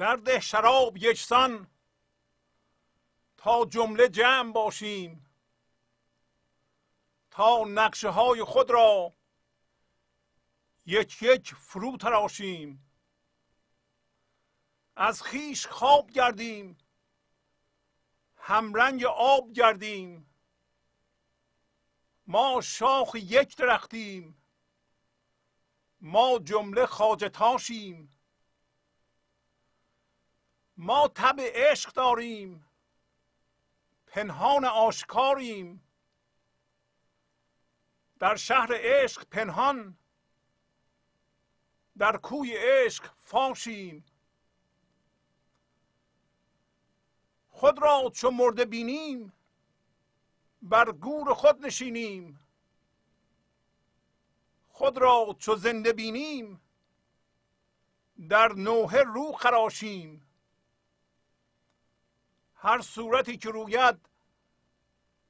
در ده شراب یکسان تا جمله جمع باشیم، تا نقشه های خود را یک یک فرو تراشیم. از خویش خواب گردیم، همرنگ آب گردیم. ما شاخ یک درختیم، ما جمله خواجه‌تاشیم. ما تب عشق داریم، پنهان آشکاریم. در شهر عشق پنهان، در کوی عشق فاشیم. خود را چو مرده بینیم، بر گور خود نشینیم. خود را چو زنده بینیم، در نوحه رو خراشیم. هر صورتی که روید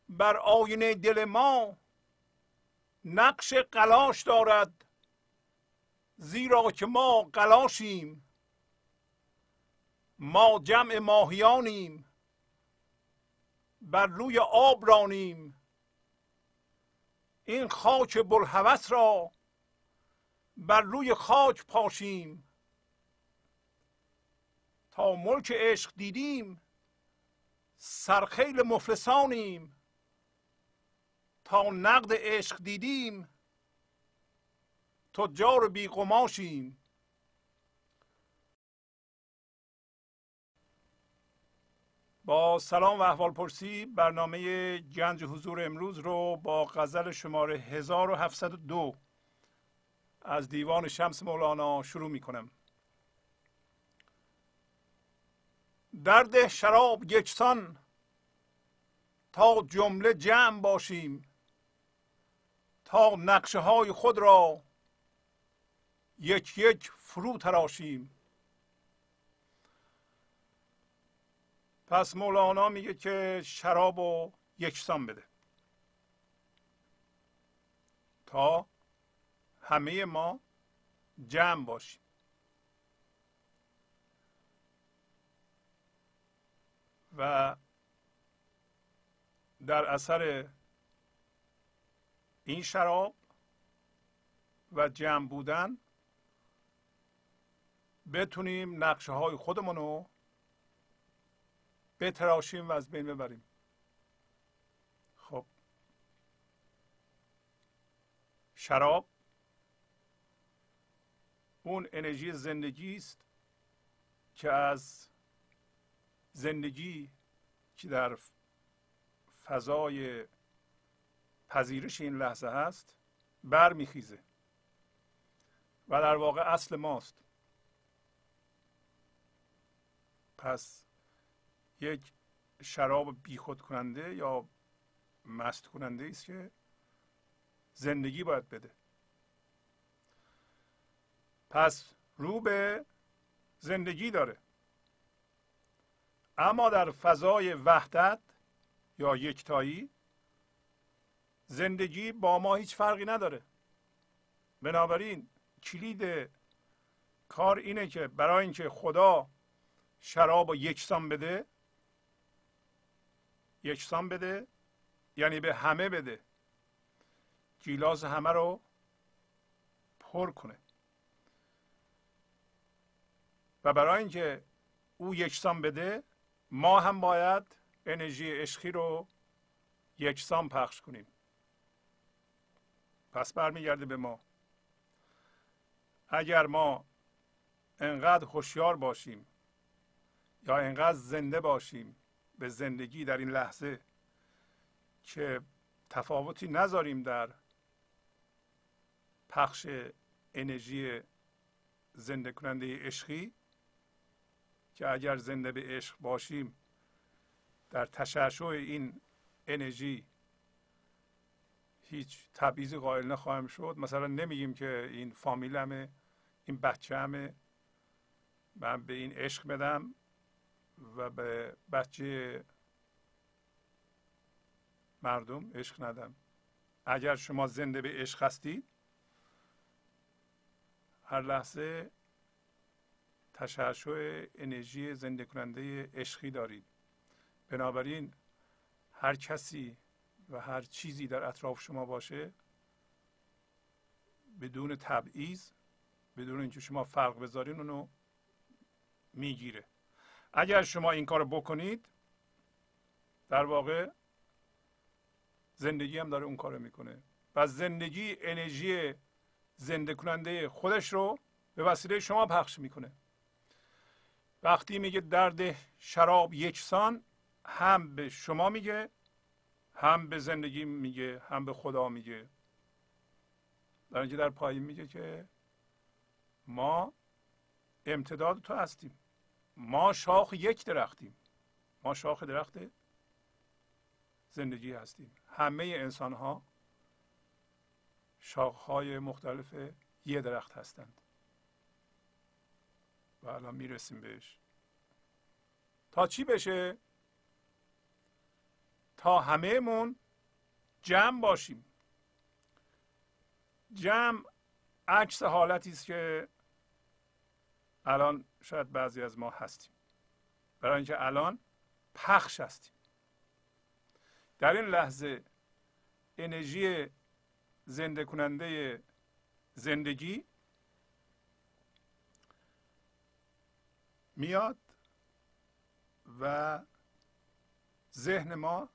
بر آینه دل ما، نقش قلاش دارد، زیرا که ما قلاشیم. ما جمع ماهیانیم، بر روی آب رانیم. این خاک بلهوس را بر روی خاک پاشیم. تا ملک عشق دیدیم، سرخیل مفلسانیم. تا نقد عشق دیدیم، تجار بی قماشیم. با سلام و احوالپرسی، برنامه گنج حضور امروز رو با غزل شماره 1702 از دیوان شمس مولانا شروع می کنم. در ده شراب یکسان تا جمله جمع باشیم، تا نقشه های خود را یک یک فرو تراشیم. پس مولانا میگه که شراب رو یکسان بده تا همه ما جمع باشیم. و در اثر این شراب و جمع بودن بتونیم نقشه های خودمون رو بتراشیم و از بین ببریم. خب، شراب اون انرژی زندگی است که از زندگی که در فضای پذیرش این لحظه هست برمیخیزه و در واقع اصل ماست. پس یک شراب بیخود کننده یا مست کننده است که زندگی باید بده. پس رو به زندگی داره. اما در فضای وحدت یا یکتایی زندگی با ما هیچ فرقی نداره. بنابراین کلید کار اینه که برای اینکه خدا شراب رو یکسان بده، یکسان بده یعنی به همه بده، گیلاس همه رو پر کنه. و برای اینکه او یکسان بده، ما هم باید انرژی عشقی رو یکسان پخش کنیم. پس برمیگرده به ما. اگر ما انقدر هوشیار باشیم یا انقدر زنده باشیم به زندگی در این لحظه که تفاوتی نذاریم در پخش انرژی زنده کننده عشقی، که اگر زنده به عشق باشیم در تشعشع این انرژی هیچ تبعیضی قائل نخواهیم شد. مثلا نمیگیم که این فامیلمه، این بچه‌مه، من به این عشق بدم و به بچه مردم عشق ندم. اگر شما زنده به عشق هستید، هر لحظه تشعشع انرژی زنده کننده عشقی دارید. بنابراین هر کسی و هر چیزی در اطراف شما باشه بدون تبعیض، بدون اینکه شما فرق بذارین، اونو میگیره. اگر شما این کار بکنید در واقع زندگی هم داره اون کارو میکنه و زندگی انرژی زنده کننده خودش رو به وسیله شما پخش میکنه. وقتی میگه درد شراب یکسان، هم به شما میگه، هم به زندگی میگه، هم به خدا میگه. در اینجا در پایین میگه که ما امتداد تو هستیم، ما شاخ یک درختیم، ما شاخ درخت زندگی هستیم. همه انسان ها شاخهای مختلف یه درخت هستند و الان میرسیم بهش. تا چی بشه؟ تا همهمون جمع باشیم. جمع عکس حالتی است که الان شاید بعضی از ما هستیم، برای اینکه الان پخش هستیم. در این لحظه انرژی زنده کننده زندگی میاد و ذهن ما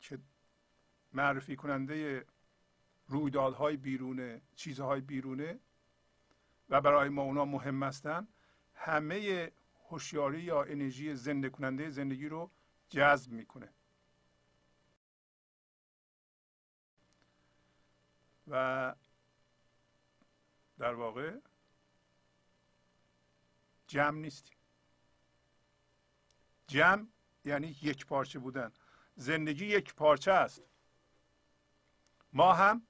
که معرفی کننده رویدادهای بیرونه، چیزهای بیرونه و برای ما اونا مهم هستن، همه هوشیاری یا انرژی زنده کننده زندگی رو جذب میکنه و در واقع جمع نیستیم. جمع یعنی یک پارچه بودن. زندگی یک پارچه است. ما هم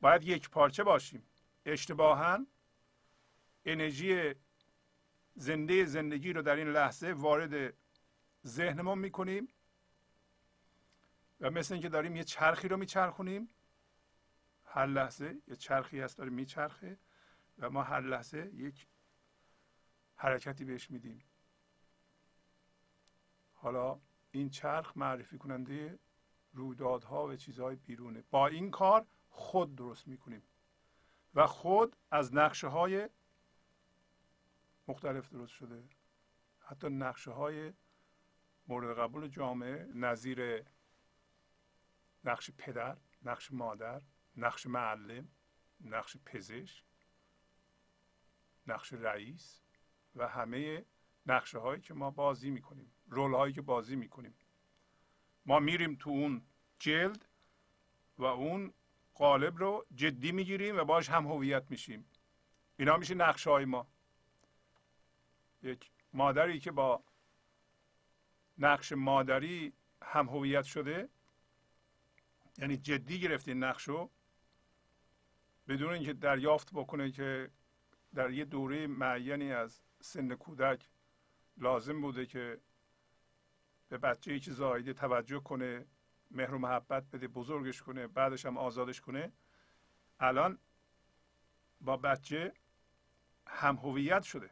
باید یک پارچه باشیم. اشتباهاً انرژی زنده زندگی رو در این لحظه وارد ذهنمون میکنیم و مثل اینکه داریم یه چرخی رو میچرخونیم. هر لحظه یه چرخی هست داره میچرخه و ما هر لحظه یک حرکتی بهش میدیم. حالا این چرخ معرفی کننده رویدادها و چیزهای بیرونه. با این کار خود درست میکنیم و خود از نقشه های مختلف درست شده، حتی نقشه های مورد قبول جامعه، نظیر نقش پدر، نقش مادر، نقش معلم، نقش پزشک، نقش رئیس و همه نقشه هایی که ما بازی میکنیم، رول هایی که بازی میکنیم. ما میریم تو اون جلد و اون قالب رو جدی میگیریم و باش هم هویت میشیم. اینا میشه نقشه های ما. یک مادری که با نقش مادری هم هویت شده، یعنی جدی گرفته این نقش رو بدون اینکه دریافت بکنه که در یه دوره معینی از سن کودک لازم بوده که به بچه‌ای که زایده توجه کنه، مهر و محبت بده، بزرگش کنه، بعدش هم آزادش کنه. الان با بچه هم هویت شده،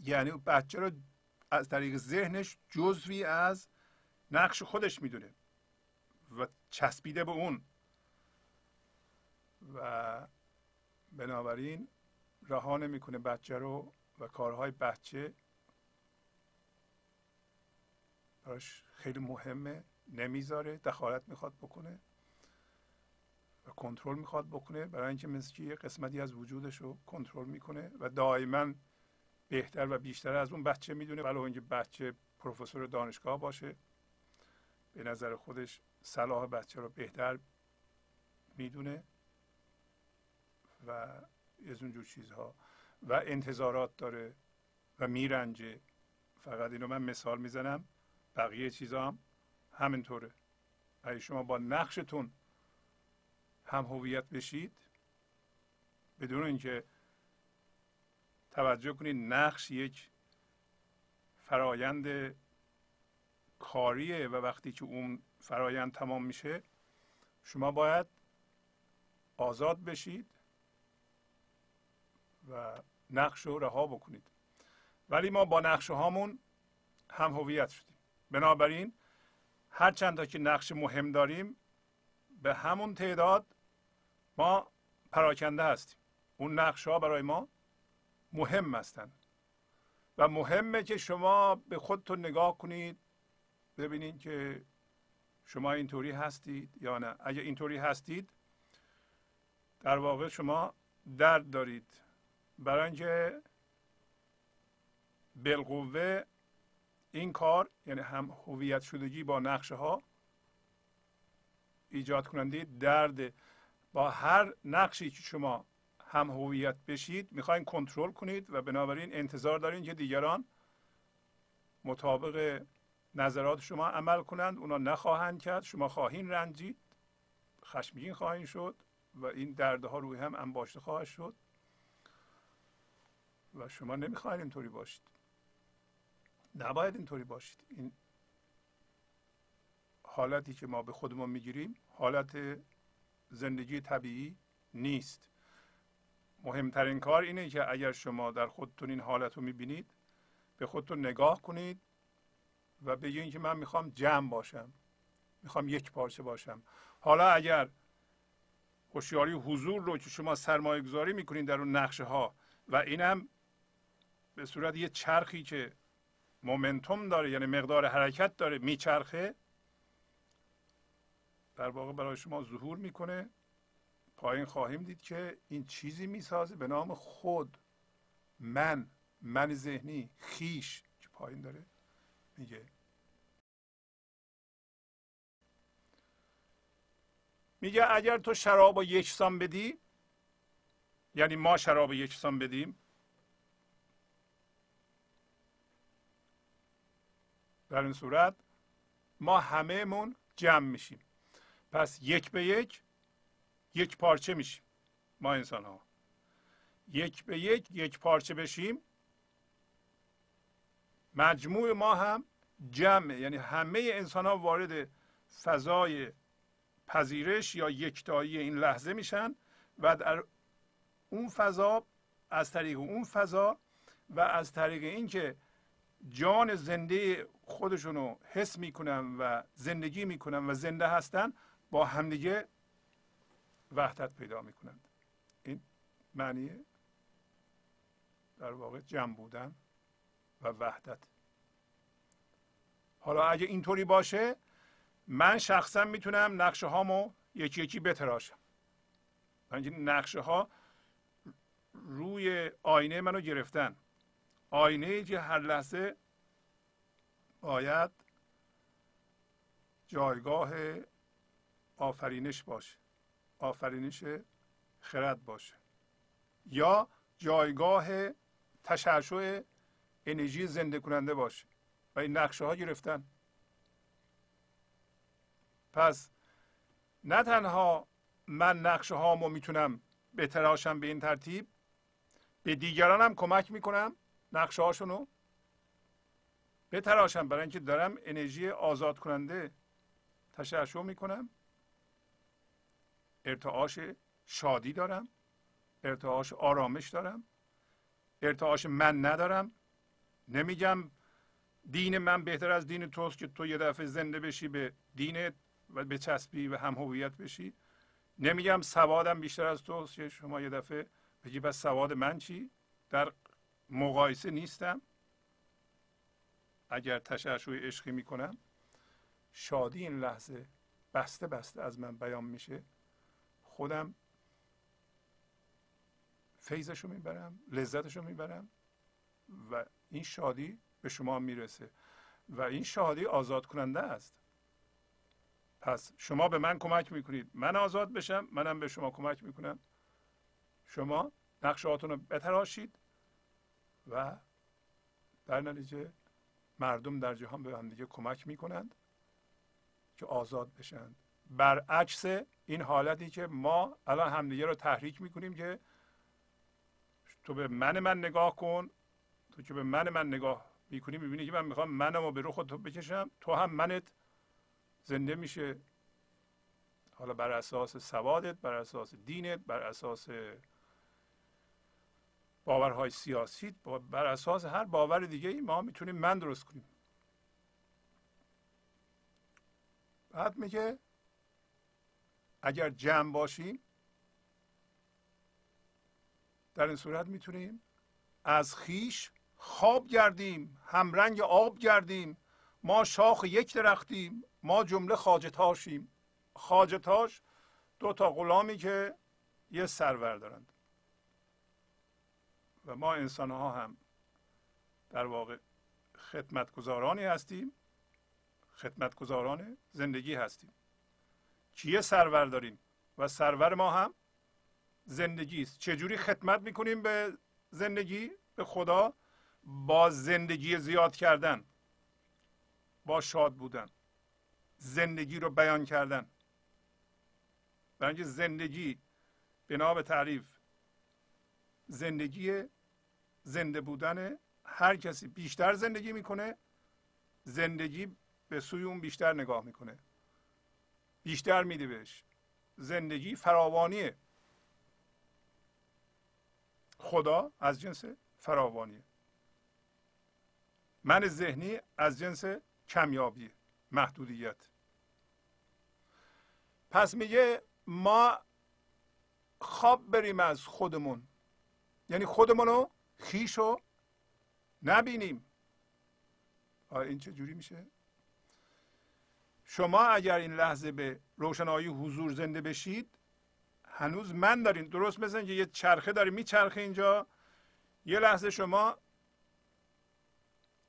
یعنی بچه رو از طریق ذهنش جزوی از نقش خودش میدونه و چسبیده به اون و بنابراین رها نمیکنه بچه رو و کارهای بچه براش خیلی مهمه، نمیذاره، دخالت میخواد بکنه و کنترل میخواد بکنه، برای اینکه مثل یه قسمتی از وجودش رو کنترل میکنه و دائما بهتر و بیشتر از اون بچه میدونه، ولو اینکه بچه پروفسور دانشگاه باشه، به نظر خودش صلاح بچه رو بهتر میدونه و از اونجور چیزها و انتظارات داره و میرنجه. فقط اینو من مثال میزنم، بقیه چیزا هم همینطوره. اگه شما با نقشتون هم هویت بشید بدون اینکه توجه کنید نقش یک فرایند کاریه و وقتی که اون فرایند تمام میشه شما باید آزاد بشید و نقش رو رها بکنید. ولی ما با نقشه هامون هم هویت شدیم. بنابراین هر چند تا که نقش مهم داریم به همون تعداد ما پراکنده هستیم. اون نقش ها برای ما مهم هستند و مهمه که شما به خودتون نگاه کنید ببینید که شما اینطوری هستید یا نه. اگه اینطوری هستید در واقع شما درد دارید، برای اینکه بالقوه این کار یعنی هم هویت شدگی با نقشه ها ایجاد کننده درد. با هر نقشی که شما هم هویت بشید میخواین کنترل کنید و بنابراین انتظار دارین که دیگران مطابق نظرات شما عمل کنند. اونا نخواهند کرد، شما خواهین رنجید، خشمگین خواهین شد و این دردها روی هم انباشته خواهد شد و شما نمیخواین اینطوری باشید. نباید اینطوری باشید. این حالتی که ما به خودمون میگیریم حالت زندگی طبیعی نیست. مهمترین کار اینه که اگر شما در خودتون این حالت رو میبینید به خودتون نگاه کنید و بگین که من میخوام جمع باشم، میخوام یک پارچه باشم. حالا اگر هوشیاری حضور رو که شما سرمایه گذاری میکنید در اون نقشه ها و این هم به صورت یه چرخی که مومنتوم داره یعنی مقدار حرکت داره میچرخه، در واقع برای شما ظهور میکنه. پایین خواهیم دید که این چیزی میسازه به نام خود، من ذهنی، خیش که پایین داره میگه. میگه اگر تو شراب و یکسان بدی، یعنی ما شراب و یکسان بدیم، در این صورت ما همهمون جمع میشیم. پس یک به یک پارچه میشیم. ما انسان ها یک به یک پارچه بشیم، مجموع ما هم جمع، یعنی همه انسان ها وارد فضای پذیرش یا یکتایی این لحظه میشن و در اون فضا، از طریق اون فضا و از طریق اینکه جان زنده خودشونو حس میکنن و زندگی میکنن و زنده هستن با همدیگه وحدت پیدا میکنند. این معنی در واقع جمع بودن و وحدت. حالا اگه اینطوری باشه من شخصا میتونم نقشه هامو یکی یکی بتراشم. این نقشه ها روی آینه منو گرفتن. آینه ای که هر لحظه باید جایگاه آفرینش باشه، آفرینش خرد باشه یا جایگاه تشعشع انرژی زنده کننده باشه و این نقشه ها گرفتن. پس نه تنها من نقشه هامو میتونم بتراشم به این ترتیب، به دیگرانم کمک میکنم نقشه هاشونو بتراشم، برای اینکه دارم انرژی آزاد کننده تشعشع میکنم، ارتعاش شادی دارم، ارتعاش آرامش دارم، ارتعاش من ندارم. نمیگم دین من بهتر از دین توست که تو یه دفعه زنده بشی به دینت و به چسبی و هم هویت بشی. نمیگم سوادم بیشتر از توست که شما یه دفعه بگی بس سواد من چی؟ در مقایسه نیستم. اگر تشعشع عشقی میکنم، شادی این لحظه بسته بسته از من بیان میشه، خودم فیضشو میبرم، لذتشو میبرم و این شادی به شما میرسه و این شادی آزاد کننده است. پس شما به من کمک میکنید من آزاد بشم، منم به شما کمک میکنم شما نقشهاتون رو بتراشید و در نتیجه مردم در جهان به همدیگه کمک میکنند که آزاد بشند. برعکس این حالتی که ما الان همدیگه رو تحریک میکنیم که تو به من نگاه کن، تو که به من نگاه میکنی میبینی که من میخوام منم رو به رو خودت بکشم، تو هم منت زنده میشه. حالا بر اساس سوادت، بر اساس دینت، بر اساس باورهای سیاسی، بر اساس هر باور دیگه ای ما میتونیم من درست کنیم. بعد میگه اگر جمع باشیم در این صورت میتونیم از خویش خواب گردیم، همرنگ آب گردیم، ما شاخ یک درختیم، ما جمله خواجه‌تاشیم. خواجه‌تاش دو تا غلامی که یه سرور دارند و ما انسان‌ها هم در واقع خدمتگزارانی هستیم، خدمتگزاران زندگی هستیم که یه سرور داریم و سرور ما هم زندگی است. چجوری خدمت میکنیم به زندگی، به خدا؟ با زندگی زیاد کردن، با شاد بودن، زندگی رو بیان کردن. برای اینکه زندگی بنا به تعریف زندگی زنده بودن، هر کسی بیشتر زندگی میکنه، زندگی به سوی اون بیشتر نگاه میکنه، بیشتر میده بهش. زندگی فراوانیه، خدا از جنس فراوانیه، من ذهنی از جنس کمیابیه، محدودیت. پس میگه ما خواب بریم از خودمون، یعنی خودمونو، خویشو نبینیم. این چه جوری میشه؟ شما اگر این لحظه به روشنایی حضور زنده بشید، هنوز من دارین. درست مثل اینکه یه چرخه داره میچرخه اینجا، یه لحظه شما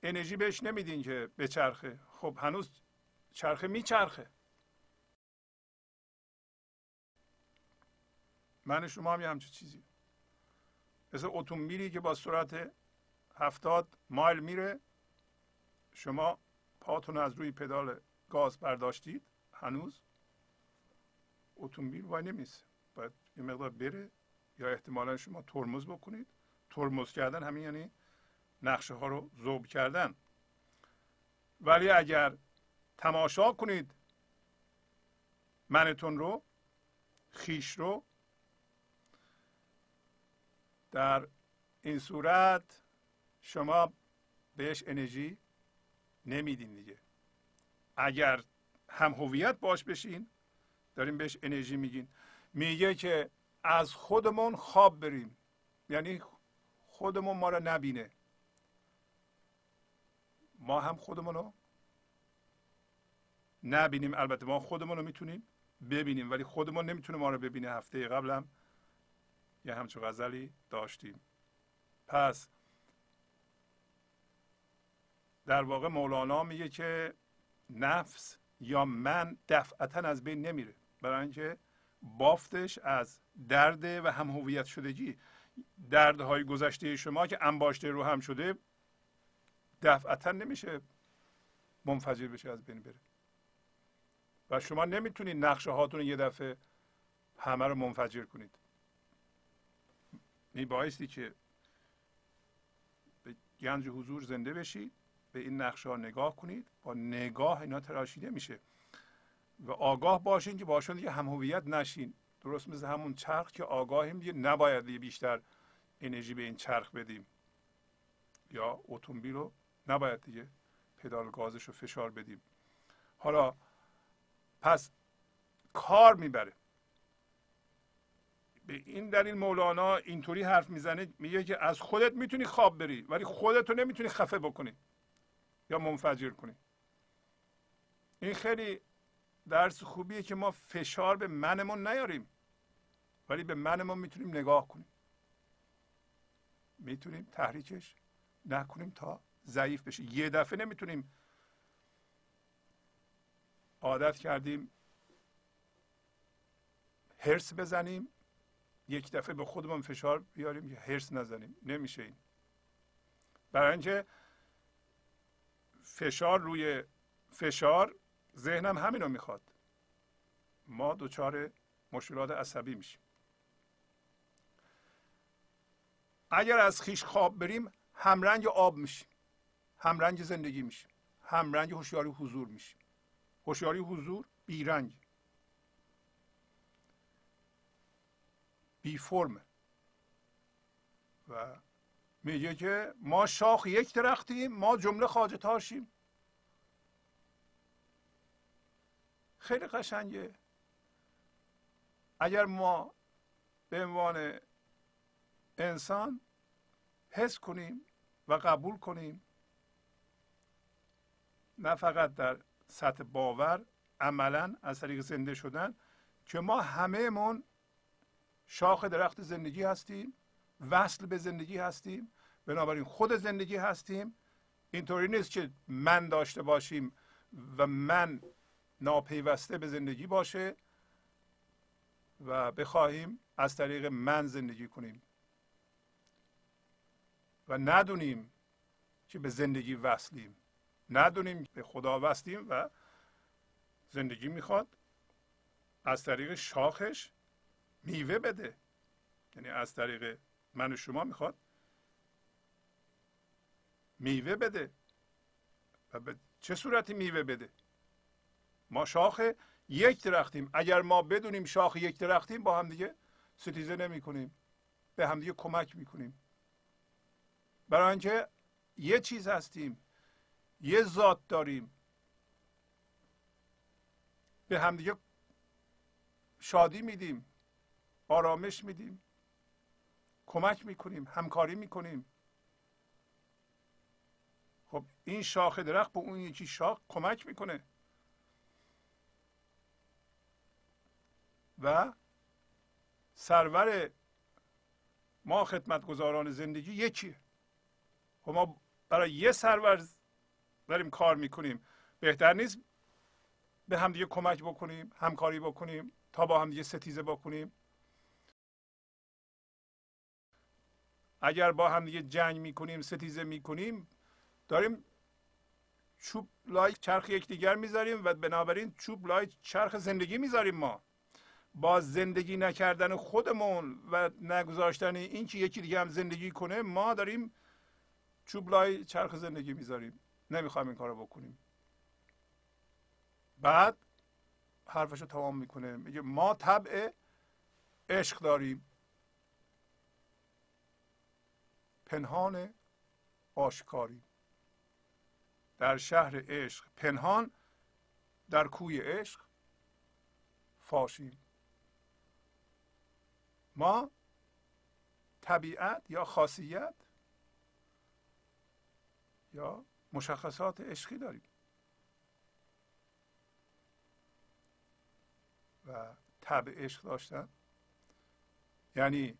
انرژی بهش نمیدین که به چرخه، خب هنوز چرخه میچرخه. من شما هم یه همچه چیزی، مثل اتومبیلی که با سرعت 70 مایل میره، شما پاتون از روی پدال گاز برداشتید، هنوز اتومبیل وای نمیسه، باید یه مقدار بره، یا احتمالا شما ترمز بکنید. ترمز کردن همین یعنی نقشه ها رو ذوب کردن. ولی اگر تماشا کنید منتون رو، خیش رو، در این صورت شما بهش انرژی نمیدین دیگه. اگر هم هویت باش بشین، داریم بهش انرژی میگین. میگه که از خودمون خواب بریم، یعنی خودمون ما رو نبینه، ما هم خودمون رو نبینیم. البته ما خودمون رو میتونیم ببینیم، ولی خودمون نمیتونه ما رو ببینه. هفته قبل هم یه همچو غزلی داشتیم. پس در واقع مولانا میگه که نفس یا من دفعتاً از بین نمیره، برای اینکه بافتش از درد و هم هویت شدگی، دردهای گذشته شما که انباشته رو هم شده، دفعتاً نمیشه منفجر بشه، از بین بره. و شما نمیتونید نقشه هاتون یه دفعه همه رو منفجر کنید. میبایستی که به گنج حضور زنده بشید، به این نقشه ها نگاه کنید، با نگاه اینا تراشیده میشه و آگاه باشین که باشون دیگه هم هویت نشین. درست مثل همون چرخ که آگاهیم دیگه، نباید دیگه بیشتر انرژی به این چرخ بدیم، یا اتومبیل رو نباید دیگه پدال گازش رو فشار بدیم. حالا پس کار میبره. به این دلیل مولانا اینطوری حرف میزنه، میگه که از خودت میتونی خواب بری، ولی خودت رو نمیتونی خفه بکنی یا منفجر کنی. این خیلی درس خوبیه که ما فشار به منمون نیاریم، ولی به منمون میتونیم نگاه کنیم، میتونیم تحریکش نکنیم تا ضعیف بشه. یه دفعه نمیتونیم، عادت کردیم هرس بزنیم، یک دفعه به خودمون فشار بیاریم که هرس نزنیم، نمیشه این. برای اینکه فشار روی فشار، ذهنم همینو میخواد، ما دچار مشکلات عصبی میشیم. اگر از خویش خواب بریم، همرنگ آب میشیم، همرنگ زندگی میشیم، همرنگ هوشیاری حضور میشیم. هوشیاری حضور بیرنگ، بی فرمه و و میگه که ما شاخ یک درختیم، ما جمله خواجه تاشیم. خیلی قشنگه. اگر ما به عنوان انسان حس کنیم و قبول کنیم، نه فقط در سطح باور، عملا از طریق زنده شدن، که ما همهمون شاخ درخت زندگی هستیم، وصل به زندگی هستیم، بنابراین خود زندگی هستیم. اینطوری نیست که من داشته باشیم و من ناپیوسته به زندگی باشه و بخواهیم از طریق من زندگی کنیم و ندونیم که به زندگی وصلیم، ندونیم به خدا وصلیم و زندگی میخواد از طریق شاخش میوه بده، یعنی از طریق من و شما میخواد میوه بده. و به چه صورتی میوه بده؟ ما شاخ یک درختیم. اگر ما بدونیم شاخ یک درختیم، با همدیگه ستیزه نمی کنیم، به همدیگه کمک میکنیم، برای اینکه یه چیز هستیم، یه ذات داریم، به همدیگه شادی میدیم، آرامش میدیم، کمک میکنیم، همکاری میکنیم. خب این شاخ درخت به اون یکی شاخ کمک میکنه و سرور ما خدمتگزاران زندگی یکیه. خب ما برای یه سرور داریم کار میکنیم، بهتر نیست به همدیگه کمک بکنیم، همکاری بکنیم تا با همدیگه ستیزه بکنیم؟ اگر با همدیگه جنگ میکنیم، ستیزه میکنیم، داریم چوب لای چرخ یکدیگر میذاریم و بنابراین چوب لای چرخ زندگی میذاریم. ما با زندگی نکردن خودمون و نگذاشتن این که یکی دیگه هم زندگی کنه، ما داریم چوب لای چرخ زندگی میذاریم. نمیخوایم این کارو بکنیم. بعد حرفشو تمام میکنه، میگه ما طبع عشق داریم. پنهان آشکاری در شهر عشق، پنهان در کوی عشق فاشیم. ما طبیعت یا خاصیت یا مشخصات عشقی داریم و طبع عشق داشتن یعنی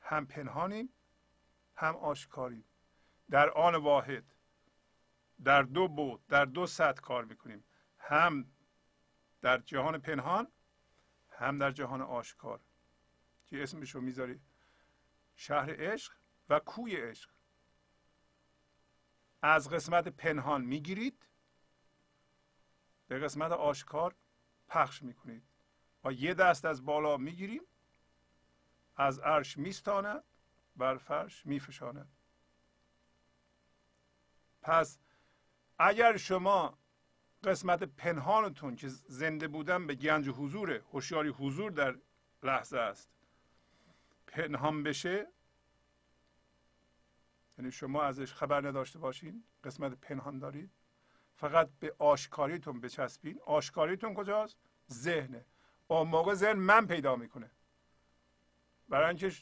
هم پنهانیم هم آشکاریم، در آن واحد، در دو بود، در دو سطح کار میکنیم، هم در جهان پنهان هم در جهان آشکار، که اسمشو میذاری شهر عشق و کوی عشق. از قسمت پنهان میگیرید به قسمت آشکار پخش میکنید. ما یه دست از بالا میگیریم، از عرش میستاند، بر فرش میفشاند. پس اگر شما قسمت پنهانتون که زنده بودن به گنج حضور، هوشیاری حضور در لحظه است، پنهان بشه، یعنی شما ازش خبر نداشته باشین، قسمت پنهان دارید، فقط به آشکاریتون بچسبین. آشکاریتون کجاست؟ ذهنه. اون موقع ذهن من پیدا میکنه، برای اینکه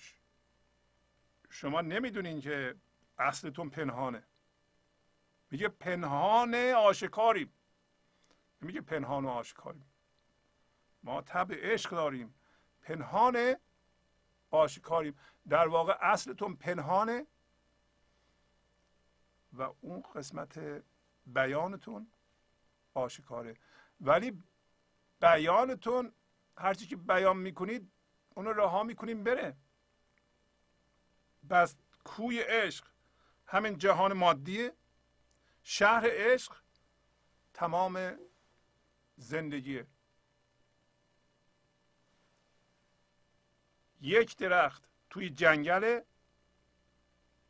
شما نمیدونین که اصلتون پنهانه. میگه پنهان آشکاریم، میگه پنهان و آشکاریم، ما طبع عشق داریم، پنهان آشکاریم. در واقع اصلتون پنهانه و اون قسمت بیانتون آشکاره، ولی بیانتون هرچی که بیان میکنید اونو رها میکنیم بره. بس کوی عشق همین جهان مادیه، شهر عشق تمام زندگیه. یک درخت توی جنگله،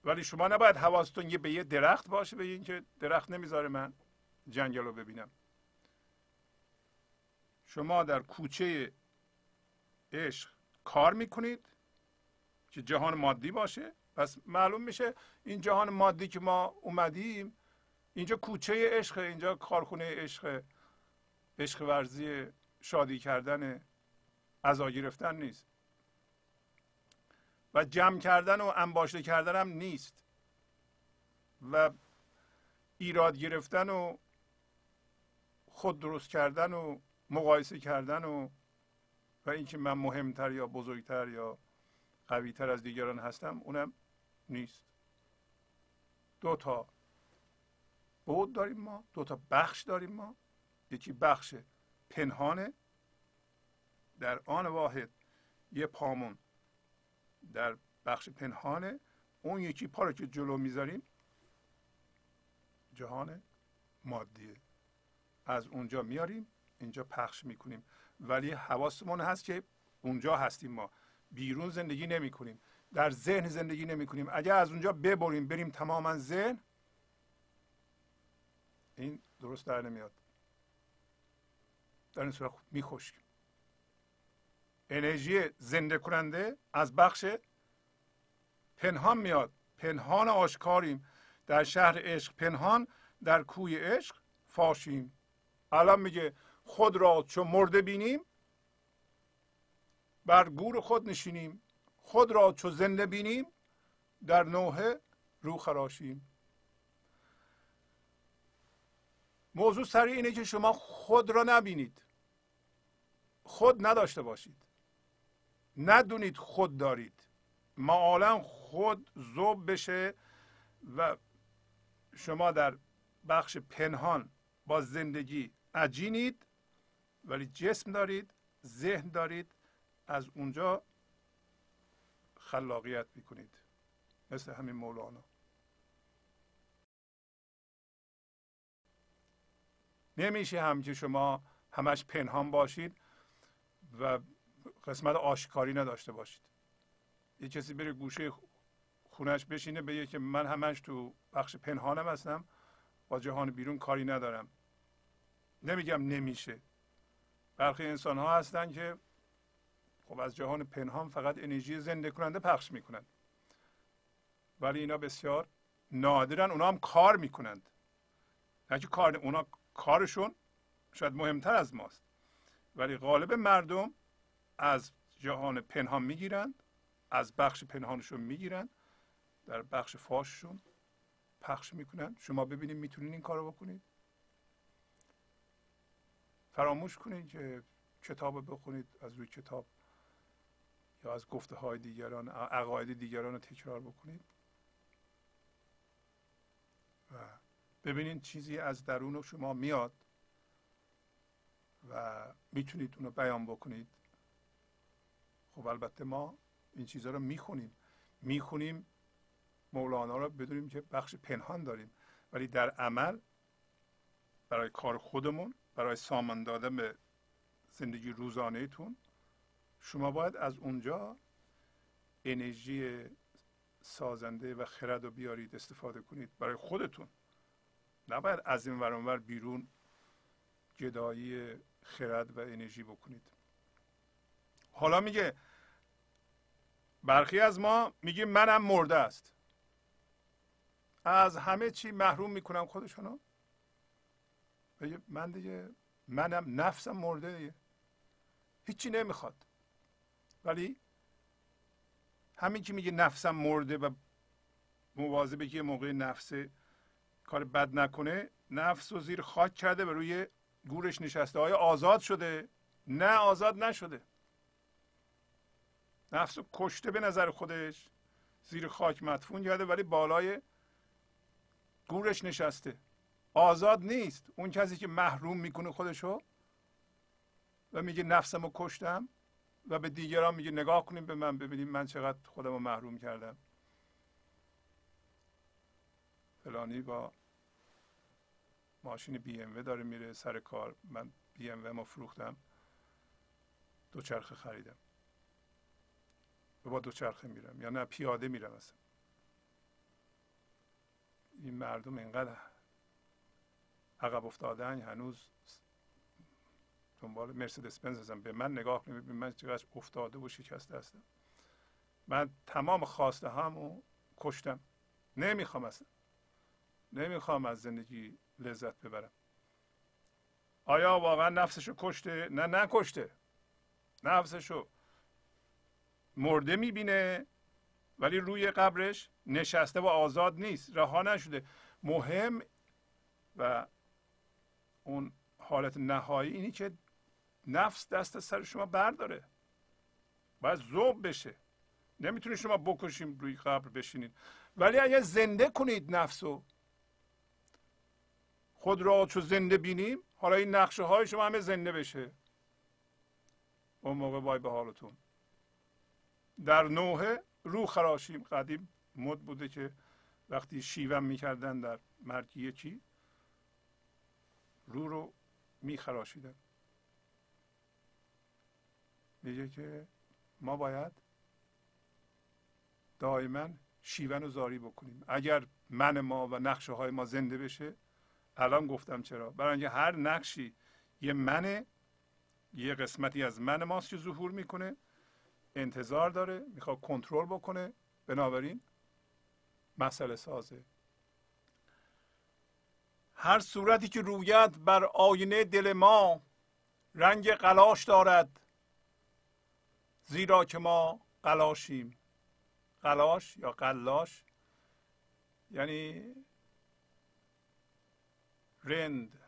ولی شما نباید حواستون یه به یه درخت باشه، به اینکه درخت نمیذاره من جنگل رو ببینم. شما در کوچه عشق کار میکنید که جهان مادی باشه پس معلوم میشه این جهان مادی که ما اومدیم، اینجا کوچه عشقه، اینجا کارخونه عشقه، عشق ورزی، شادی کردن، عزا گرفتن نیست و جمع کردن و انباشته کردن هم نیست و ایراد گرفتن و خود درست کردن و مقایسه کردن و اینکه من مهمتر یا بزرگتر یا قویتر از دیگران هستم، اونم نیست. دوتا بود داریم ما، دوتا بخش داریم ما، یکی بخش پنهانه، در آن واحد یه پامون در بخش پنهانه، اون یکی پا رو که جلو میذاریم جهان مادیه، از اونجا میاریم اینجا پخش میکنیم، ولی حواسمون هست که اونجا هستیم ما، بیرون زندگی نمی کنیم، در ذهن زندگی نمی کنیم. اگر از اونجا ببریم بریم تماما ذهن، این درست در نمیاد، در این صورت می خشکیم. انرژی زنده کننده از بخش پنهان میاد، پنهان آشکاریم، در شهر عشق پنهان، در کوی عشق فاشیم. الان میگه خود را چو مرده بینیم بر گور خود نشینیم، خود را چو زنده بینیم در نوحه رو خراشیم. موضوع سریع اینه که شما خود را نبینید، خود نداشته باشید، ندونید خود دارید، معالم خود ذوب بشه و شما در بخش پنهان با زندگی عجینید، ولی جسم دارید، ذهن دارید، از اونجا خلاقیت میکنید، مثل همین مولانا. نمیشه هم که شما همش پنهان باشید و قسمت آشکاری نداشته باشید. یه کسی بره گوشه خونش بشینه بگه که من همش تو بخش پنهانم هستم، با جهان بیرون کاری ندارم. نمیگم نمیشه، برخی انسان ها هستن که خب از جهان پنهان فقط انرژی زنده کننده پخش میکنند، ولی اینا بسیار نادرن. اونا هم کار میکنند، نه که کار، اونا کارشون شاید مهمتر از ماست، ولی غالب مردم از جهان پنهان میگیرند، از بخش پنهانشون میگیرند، در بخش فاششون پخش میکنند. شما ببینید میتونید این کارو بکنید. فراموش کنید که کتاب بخونید، از روی کتاب یا از گفته های دیگران، عقاید دیگران رو تکرار بکنید و ببینید چیزی از درون شما میاد و میتونید اون رو بیان بکنید. خب البته ما این چیزها رو میخونیم مولانا رو بدونیم که بخش پنهان داریم، ولی در عمل برای کار خودمون، برای سامان دادن به زندگی روزانه‌تون، شما باید از اونجا انرژی سازنده و خرد رو بیارید، استفاده کنید برای خودتون. نباید از این ور اونور بیرون جدایی خرد و انرژی بکنید. حالا میگه برخی از ما میگه منم مرده است، از همه چی محروم میکنم خودشونو. من دیگه منم، نفسم مرده دیگه، هیچی نمیخواد. ولی همین که میگه نفسم مرده و مواظبه که موقع نفس کار بد نکنه، نفس رو زیر خاک کرده و روی گورش نشسته. آیا آزاد شده؟ نه، آزاد نشده. نفس رو کشته به نظر خودش، زیر خاک مدفون کرده، ولی بالای گورش نشسته، آزاد نیست. اون کسی که محروم میکنه خودشو و میگه نفسم رو کشتم و به دیگران میگه نگاه کنیم به من، ببینیم من چقدر خودم رو محروم کردم، فلانی با ماشین BMW داره میره سر کار، من BMW ما فروختم، دوچرخه خریدم و با دوچرخه میرم، یا نه پیاده میرم اصلا. این مردم اینقدر عقب افتادن، هنوز دنبال مرسدس بنز هستم. به من نگاه کنید، ببین من چقدر افتاده و شکسته هستم. من تمام خواسته هامو کشتم. نمیخوام از زندگی لذت ببرم. آیا واقعا نفسشو کشته؟ نه، نکشته. نفسشو مرده میبینه ولی روی قبرش نشسته و آزاد نیست، رها نشده. مهم و اون حالت نهایی اینی که نفس دست از سر شما برداره، باید ذوب بشه. نمیتونی شما بکشیم روی قبر بشینید، ولی اگه زنده کنید نفسو، خود را چو زنده بینیم، حالا این نقشه های شما همه زنده بشه، اون موقع وای به حالتون. در نوحه رو خراشیم، قدیم مد بوده که وقتی شیون میکردن در مرگ یکی رو میخراشیدن. میگه که ما باید دائما شیون رو زاری بکنیم. اگر من ما و نقشه های ما زنده بشه، الان گفتم چرا، برای اینکه هر نقشی یه منه، یه قسمتی از من ماست که ظهور میکنه، انتظار داره، میخواد کنترل بکنه، بنابراین مسئله سازه. هر صورتی که روید بر آینه دل ما، رنگ قلاش دارد، زیرا که ما قلاشیم. قلاش یا قلاش یعنی رند،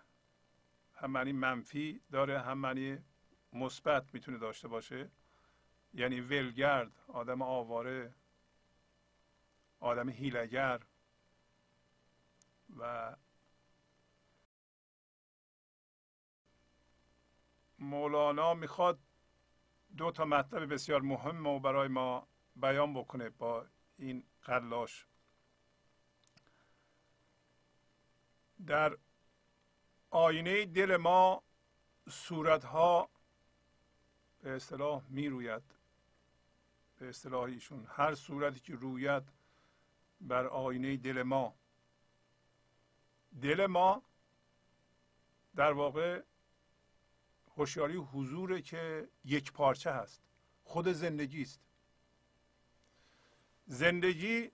هم معنی منفی داره هم معنی مثبت میتونه داشته باشه، یعنی ولگرد، آدم آواره، آدم هیلگر. و مولانا میخواد دو تا مطلب بسیار مهم رو برای ما بیان بکنه با این قلاش. در آینه دل ما صورتها به اصطلاح می روید. به اصطلاح ایشون هر صورتی که روید بر آینه دل ما. دل ما در واقع هوشیاری حضوره که یک پارچه هست، خود زندگی است. زندگی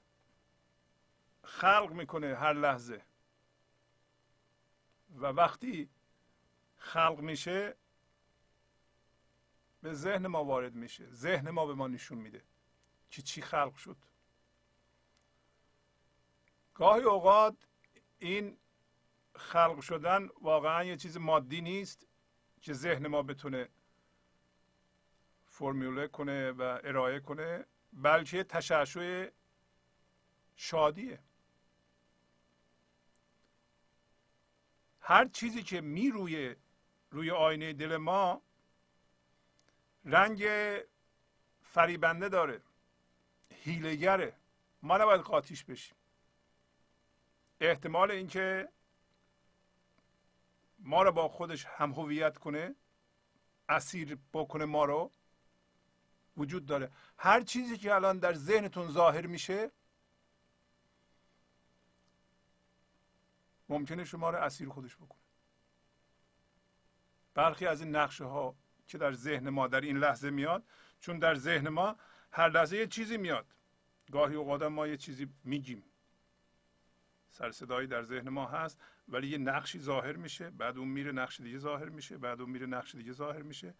خلق میکنه هر لحظه و وقتی خلق میشه به ذهن ما وارد میشه، ذهن ما به ما نشون میده که چی خلق شد. گاهی اوقات این خلق شدن واقعا یه چیز مادی نیست که ذهن ما بتونه فرموله کنه و ارائه کنه، بلکه تشعشع شادیه. هر چیزی که می روی آینه دل ما رنگ فریبنده داره، هیله‌گره. ما نباید قاطیش بشیم. احتمال اینکه ما رو با خودش هم هویت کنه، اسیر بکنه ما رو، وجود داره. هر چیزی که الان در ذهنتون ظاهر میشه ممکنه شما رو اسیر خودش بکنه. برخی از این نقشه ها که در ذهن ما در این لحظه میاد، چون در ذهن ما هر لحظه یه چیزی میاد، گاهی اوقات ما یه چیزی میگیم، سر صدایی در ذهن ما هست، ولی یه نقشی ظاهر میشه، بعد اون میره نقش دیگه ظاهر میشه، بعد اون میره نقش دیگه ظاهر میشه.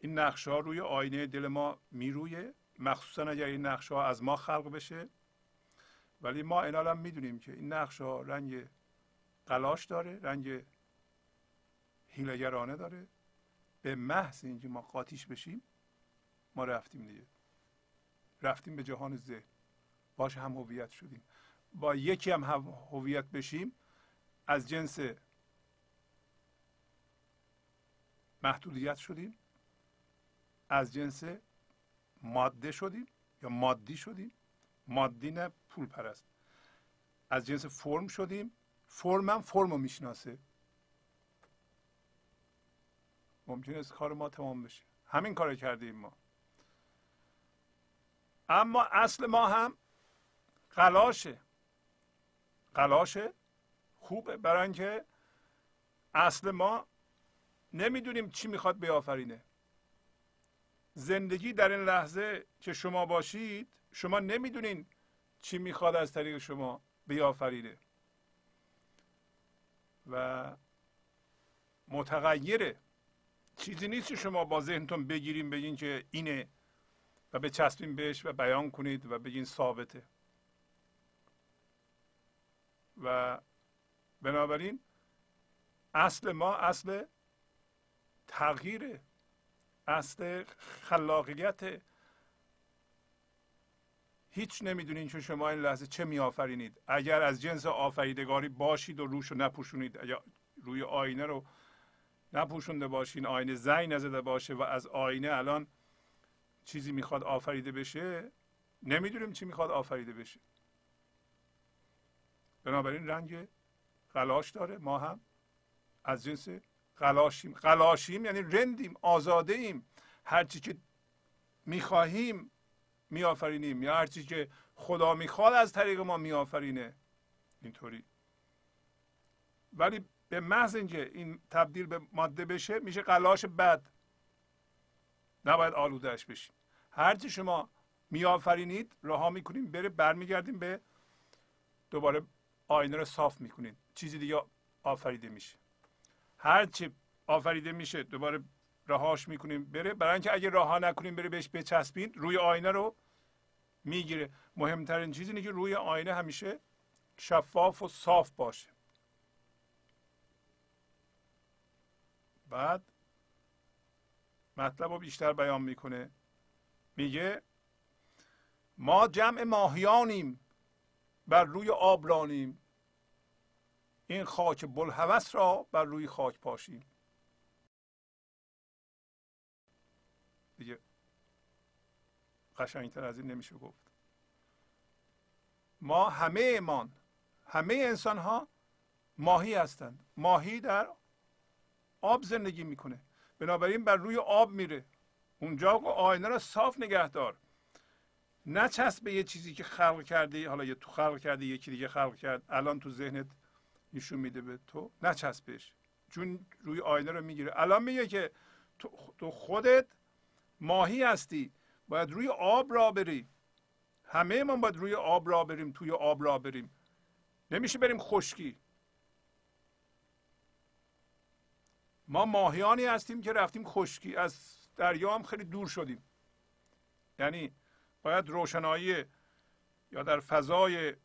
این نقشه ها روی آینه دل ما میرویه، مخصوصا اگر این نقشه ها از ما خلق بشه. ولی ما الان میدونیم که این نقشه ها رنگ قلاش داره، رنگ هیله‌گرانه داره. به محض اینکه ما قاطیش بشیم، ما رفتیم دیگه، رفتیم به جهان ذهن، باش هم هویت شدیم. با یکی هم هویت بشیم، از جنس محدودیت شدیم، از جنس ماده شدیم یا مادی شدیم، مادی نه پول پرست، از جنس فرم شدیم. فرم هم فرمو میشناسه. ممکن است کار ما تمام بشه، همین کار کردیم ما. اما اصل ما هم قلاشه. قلاشه خوبه، برای اینکه اصل ما نمیدونیم چی میخواد بیافرینه. زندگی در این لحظه که شما باشید، شما نمیدونین چی میخواد از طریق شما بیافریده و متغیره. چیزی نیست که شما با ذهنتون بگین که اینه و بچسبین بهش و بیان کنید و بگین ثابته. و بنابراین اصل ما اصل تغییره، اصل خلاقیته. هیچ نمیدونین که شما این لحظه چه میآفرینید. اگر از جنس آفریدگاری باشید و روش رو نپوشونید، اگر روی آینه رو نپوشونده باشین، آینه زنگ نزده باشه و از آینه الان چیزی میخواد آفریده بشه، نمیدونیم چی میخواد آفریده بشه. بنابراین رنگ غلاش داره. ما هم از جنس غلاشیم. غلاشیم یعنی رندیم، آزاده ایم. هرچی که میخواهیم میآفرینیم، یا هرچی که خدا میخواد از طریق ما میآفرینه اینطوری. ولی به محض اینکه این تبدیل به ماده بشه میشه غلاش بد. نباید آلودهش بشیم. هرچی شما میآفرینید رها میکنیم بره، برمیگردیم به دوباره آینه رو صاف میکنید، چیزی دیگه آفریده میشه. هرچی آفریده میشه دوباره رهاش میکنیم بره، برای اینکه اگه رها نکنیم بره بهش بچسبید روی آینه رو میگیره. مهمترین چیز اینه که روی آینه همیشه شفاف و صاف باشه. بعد مطلب رو بیشتر بیان میکنه، میگه ما جمع ماهیانیم بر روی آب رانیم، این خاک بلهوس را بر روی خاک پاشیم. دیگه قشنگتر از این نمیشه گفت. ما همه انسان ها ماهی هستند. ماهی در آب زندگی میکنه، بنابراین بر روی آب میره. اونجا آینه را صاف نگه دار، نچسب به یه چیزی که خلق کردی. حالا یه تو خلق کردی، یکی دیگه خلق کرد، الان تو ذهنت نشون میده به تو، نچسبش، چون روی آینه رو میگیره. الان میگه که تو خودت ماهی هستی، باید روی آب را بری. همه ما باید روی آب را بریم، توی آب را بریم، نمیشه بریم خشکی. ما ماهیانی هستیم که رفتیم خشکی، از دریا هم خیلی دور شدیم. یعنی باید روشنایی یا در فضای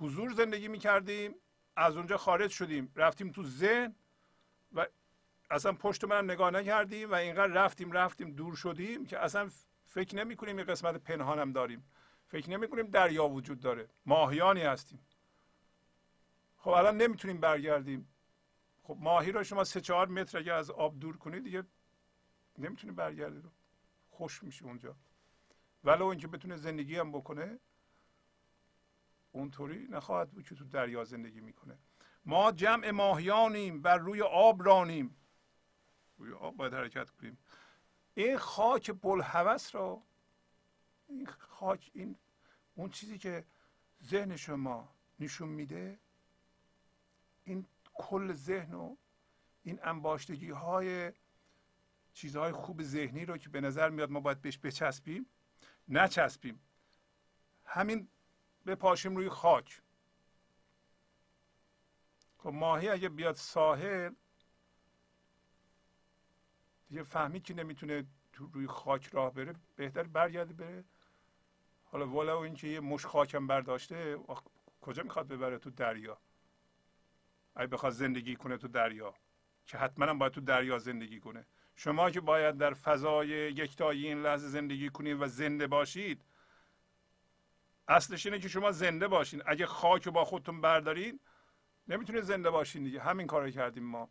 حضور زندگی میکردیم، از اونجا خارج شدیم، رفتیم تو ذهن و اصلا پشت منم نگاه نکردیم و اینقدر رفتیم دور شدیم که اصلا فکر نمی کنیم یه قسمت پنهانم داریم، فکر نمی کنیم دریا وجود داره. ماهیانی هستیم. خب الان نمیتونیم برگردیم. خب ماهی رو شما 3-4 متر اگه از آب دور کنید دیگه نمیتونه برگرده، رو خوش میشه اونجا. ولو اینکه بتونه زندگی هم بکنه، اونطوری نخواهد بود که تو دریا زندگی میکنه. ما جمع ماهیانیم بر روی آب رانیم، روی آب باید حرکت کنیم. این خاک بلهوس را، این خاک، این اون چیزی که ذهن شما نشون میده، این کل ذهن و این انباشتگی های چیزهای خوب ذهنی رو که به نظر میاد ما باید بهش بچسبیم، نچسبیم، همین بپاشیم روی خاک. خب ماهی اگه بیاد ساحل دیگه فهمید که نمیتونه روی خاک راه بره، بهتر برگرده بره. حالا ولو اینکه یه مش خاکم برداشته، کجا میخواد ببره؟ تو دریا. اگه بخواد زندگی کنه تو دریا، که حتما هم باید تو دریا زندگی کنه. شما که باید در فضای یکتایی این لحظه زندگی کنید و زنده باشید، اصلش اینه که شما زنده باشین. اگه خاک رو با خودتون بردارین نمیتونه زنده باشین دیگه. همین کار رو کردیم ما.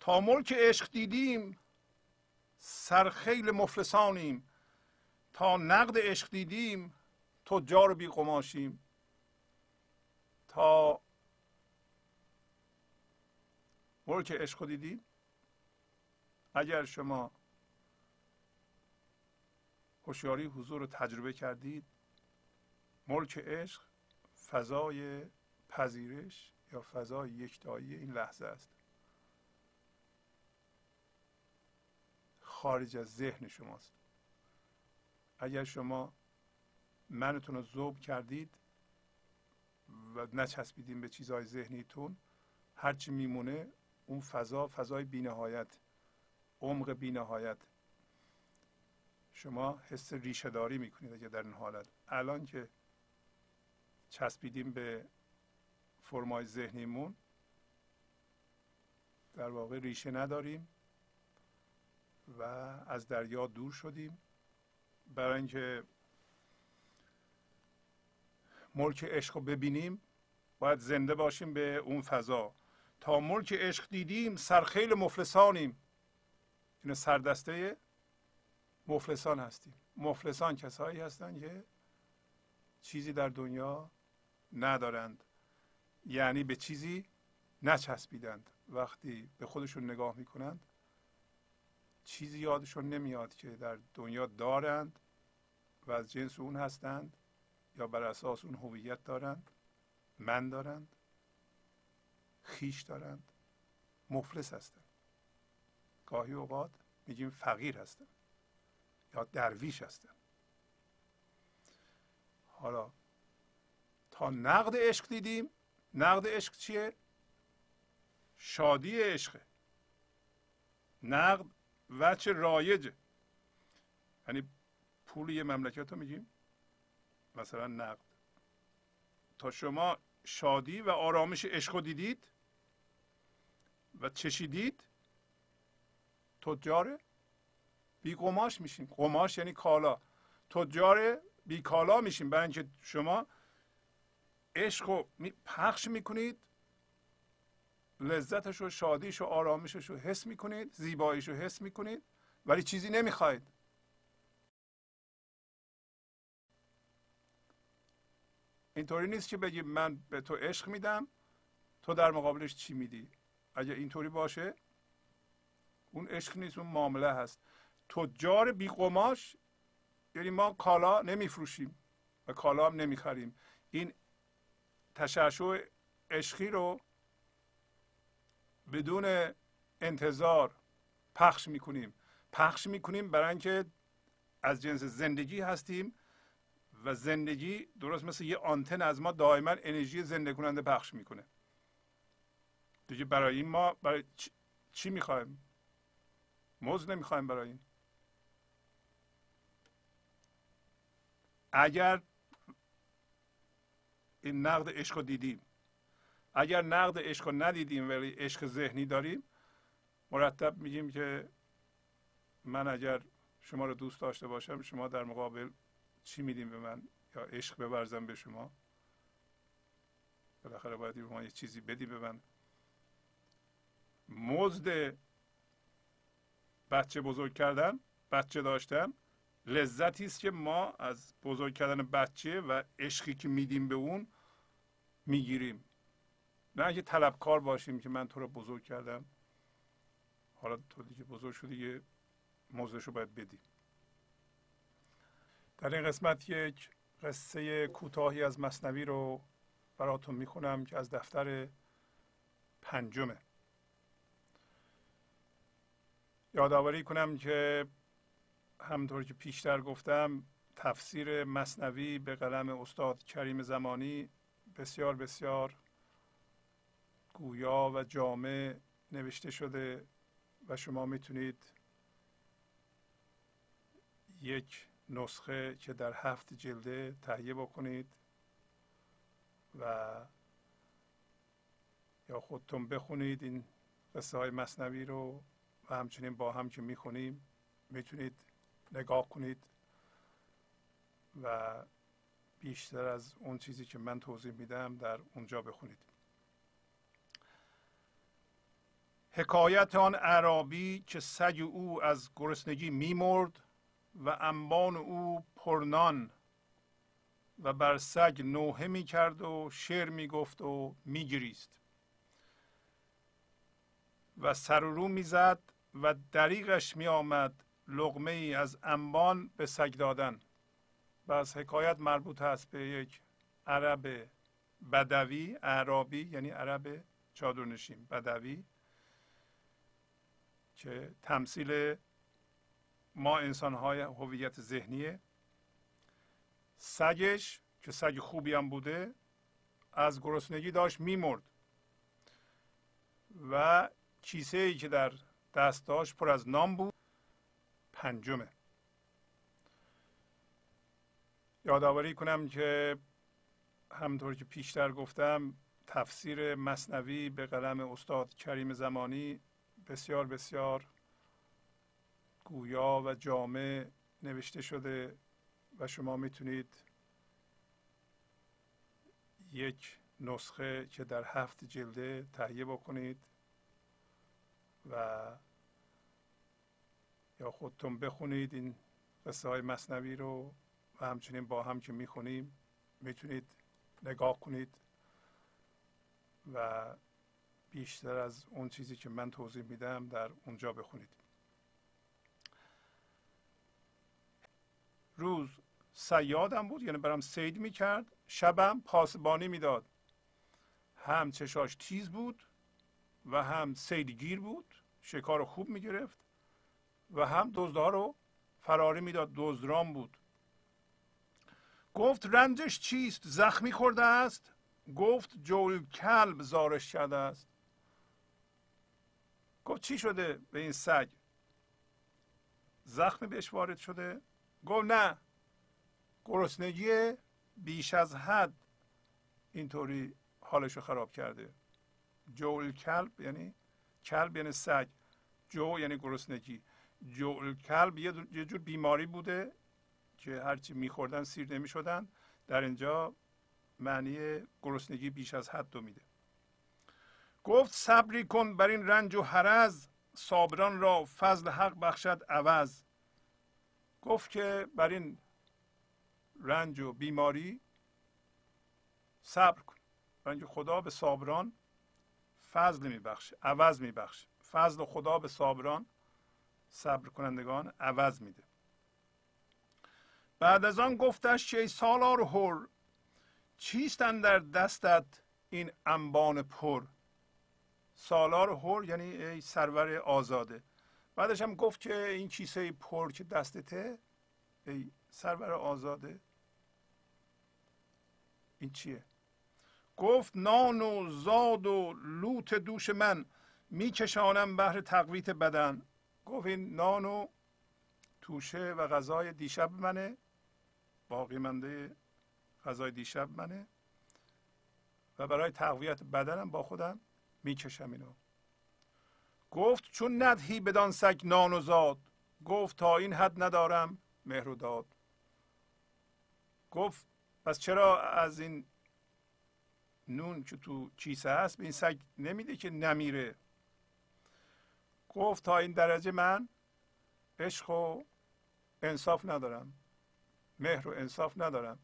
تا ملک عشق دیدیم سرخیل مفلسانیم، تا نقد عشق دیدیم تجار بی قماشیم. تا ملک عشق دیدیم، اگر شما هوشیاری حضور رو تجربه کردید، ملک عشق فضای پذیرش یا فضای یکتایی این لحظه است، خارج از ذهن شماست. اگر شما منتون رو ذوب کردید و نچسبیدین به چیزهای ذهنیتون، هرچی میمونه اون فضا، فضای بی‌نهایت، عمق بی‌نهایت. شما حس ریشه داری میکنید اگه در این حالت. الان که چسبیدیم به فرمای ذهنیمون در واقع ریشه نداریم و از دریا دور شدیم، برای اینکه ملک عشق رو ببینیم باید زنده باشیم به اون فضا. تا ملک عشق دیدیم سرخیل مفلسانیم. این سردسته مفلسان هستیم. مفلسان کسایی هستند که چیزی در دنیا ندارند، یعنی به چیزی نچسبیدند. وقتی به خودشون نگاه میکنند چیزی یادشون نمیاد که در دنیا دارند و از جنس اون هستند یا بر اساس اون هویت دارند، من دارند، خیش دارند، مفلس هستند. گاهی اوقات میگیم فقیر هستند یا درویش هستند. حالا تا نقد عشق دیدیم. نقد عشق چیه؟ شادی عشقه. نقد وچه رایجه، یعنی پول یه مملکت رو میگیم مثلا نقد. تا شما شادی و آرامش عشق رو دیدید و چشیدید تجار بی قماش میشین. قماش یعنی کالا. تجار بی کالا میشین، برای اینکه شما عشق رو پخش میکنید، لذتش و شادیش و آرامشش رو حس میکنید، زیباییش رو حس میکنید، ولی چیزی نمیخواید. اینطوری نیست که بگی من به تو عشق میدم، تو در مقابلش چی میدی؟ اگه اینطوری باشه اون عشق نیست، اون معامله هست. تجار بی قماش یعنی ما کالا نمیفروشیم و کالا هم نمیخریم. این تشعشع عشقی رو بدون انتظار پخش میکنیم. پخش میکنیم برای اینکه از جنس زندگی هستیم و زندگی درست مثل یه آنتن از ما دائما انرژی زنده کننده پخش میکنه. دیگه برای این ما برای چی میخوایم؟ مزد نمیخوایم برای این. اگر این نقد عشق رو دیدیم، اگر نقد عشق رو ندیدیم ولی عشق ذهنی داریم، مرتب میگیم که من اگر شما رو دوست داشته باشم شما در مقابل چی میدیم به من؟ یا عشق ببرزم به شما، بالاخره باید به ما یه چیزی بدی به من. مزد بچه بزرگ کردن، بچه داشتن لذتی است که ما از بزرگ کردن بچه و عشقی که میدیم به اون میگیریم. نه اینکه طلبکار باشیم که من تو رو بزرگ کردم، حالا تو دیگه بزرگ شدی دیگه مزدش رو باید بدی. در این قسمت یک قصه کوتاهی از مثنوی رو براتون میخونم که از دفتر پنجمه. یادآوری کنم که همونطور که پیشتر گفتم تفسیر مثنوی به قلم استاد کریم زمانی بسیار بسیار گویا و جامع نوشته شده و شما میتونید یک نسخه که در 7 جلده تهیه بکنید و یا خودتون بخونید این قصه های مثنوی رو و همچنین با هم که میخونیم میتونید نگاه کنید و بیشتر از اون چیزی که من توضیح میدم در اونجا بخونید. حکایت آن اعرابی که سگ او از گرسنگی میمرد و انبان او پرنان و بر سگ نوحه میکرد و شعر میگفت و میگریست و سر و رو میزد و دریغش میآمد لقمه ای از انبان به سگ دادن. بس حکایت مربوط است به یک عرب بدوی، اعرابی یعنی عرب چادرنشین بدوی، که تمثیل ما انسان‌های هویت ذهنیه. سگش که سگ خوبی هم بوده از گرسنگی داشت میمرد و کیسه‌ای که در دست داشت پر از نان بود. پنجمه. یادآوری کنم که همونطور که پیشتر گفتم تفسیر مثنوی به قلم استاد کریم زمانی بسیار بسیار گویا و جامع نوشته شده و شما میتونید یک نسخه که در 7 جلده تهیه بکنید و یا خودتون بخونید این قصه های مثنوی رو و همچنین با هم که میخونیم میتونید نگاه کنید و بیشتر از اون چیزی که من توضیح میدم در اونجا بخونید. روز صیادم بود، یعنی برام صید میکرد. شبم پاسبانی میداد. هم چشاش تیز بود و هم صیدگیر بود، شکار رو خوب میگرفت و هم دزدها رو فراری میداد، دزدران بود. گفت رنجش چیست؟ زخمی خورده است؟ گفت جول کلب زارش کرده است. گفت چی شده به این سگ؟ زخمی بهش وارد شده؟ گفت نه، گرسنگی بیش از حد اینطوری حالش رو خراب کرده. جول کلب یعنی سگ، جو یعنی گرسنگی، جول کلب یه جور بیماری بوده که هرچی میخوردن سیر نمی شدن. در اینجا معنی گرسنگی بیش از حد رو میده. گفت صبری کن بر این رنج و هرز، صابران را فضل حق بخشد عوض. گفت که بر این رنج و بیماری صبر کن، رنج خدا به صابران فضل میبخشه، عوض میبخشه. فضل خدا به صابران، صبر کنندگان، عوض میده. بعد از آن گفتش که ای سالار هور، چیست اندر دستت این انبان پر؟ سالار هور یعنی ای سرور آزاده. بعدش هم گفت که این کیسه پر که دستته ای سرور آزاده این چیه؟ گفت نان و زاد و لوت دوش من، میکشانم بهر تقویت بدن. گفت این نان و توشه و غذای دیشب منه، باقی مانده غذای دیشب منه و برای تقویت بدنم با خودم میکشم اینو. گفت چون ندهی بدان سگ نان و زاد؟ گفت تا این حد ندارم مهر و داد. گفت پس چرا از این نون که تو کیسه هست به این سگ نمیده که نمیره؟ گفت تا این درجه من عشق و انصاف ندارم، مهر و انصاف ندارم.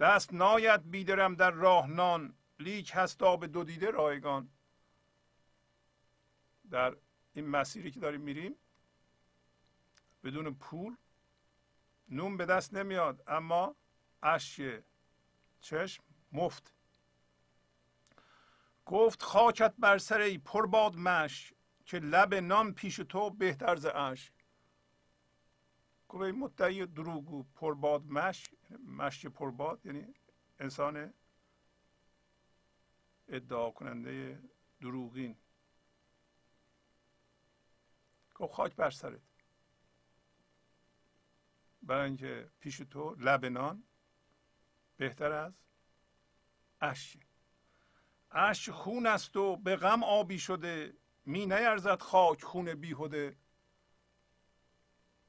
دست ناید بیدرم در راه نان، لیک هست آب دو دیده رایگان. در این مسیری که داریم میریم بدون پول نون به دست نمیاد، اما اشک چشم مفت. گفت خاکت بر سر ای پرباد مشک، که لب نان پیش تو بهتر ز اشک. گفت ای مدعی دروغگو، پرباد مشک، مشک پرباد یعنی انسان ادعا کننده دروغین. گفت خاک بر سرت، برای اینکه پیش تو لب نان بهتر از اشک. اشک خون است و به غم آبی شده، می نیرزد خاک خون بیهوده.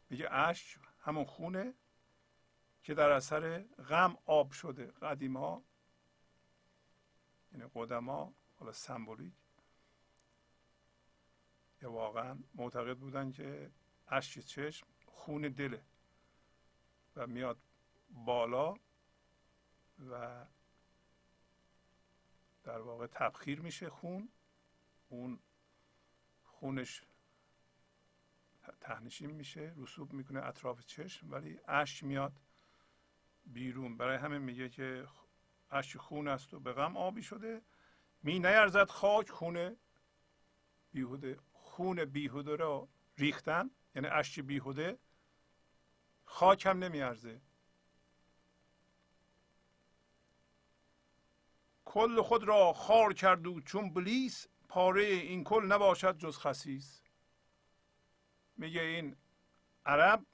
میگه اشک همون خونه که در اثر غم آب شده. قدیما یعنی قدما، حالا سمبولیک، یا واقعا معتقد بودن که اشک چشم خون دله و میاد بالا و در واقع تبخیر میشه خون، اون خونش تهنشین میشه، رسوب میکنه اطراف چشم، ولی اشک میاد بیرون. برای همه میگه که اشک خون است و به غم آبی شده، می نیرزد خاک خون بیهوده. خون بیهوده را ریختن یعنی اشک بیهوده، خاک هم نمیارزه. کل خود را خار کرد و چون بلیس، پاره این کل نباشد جز خسیس. میگه این عرب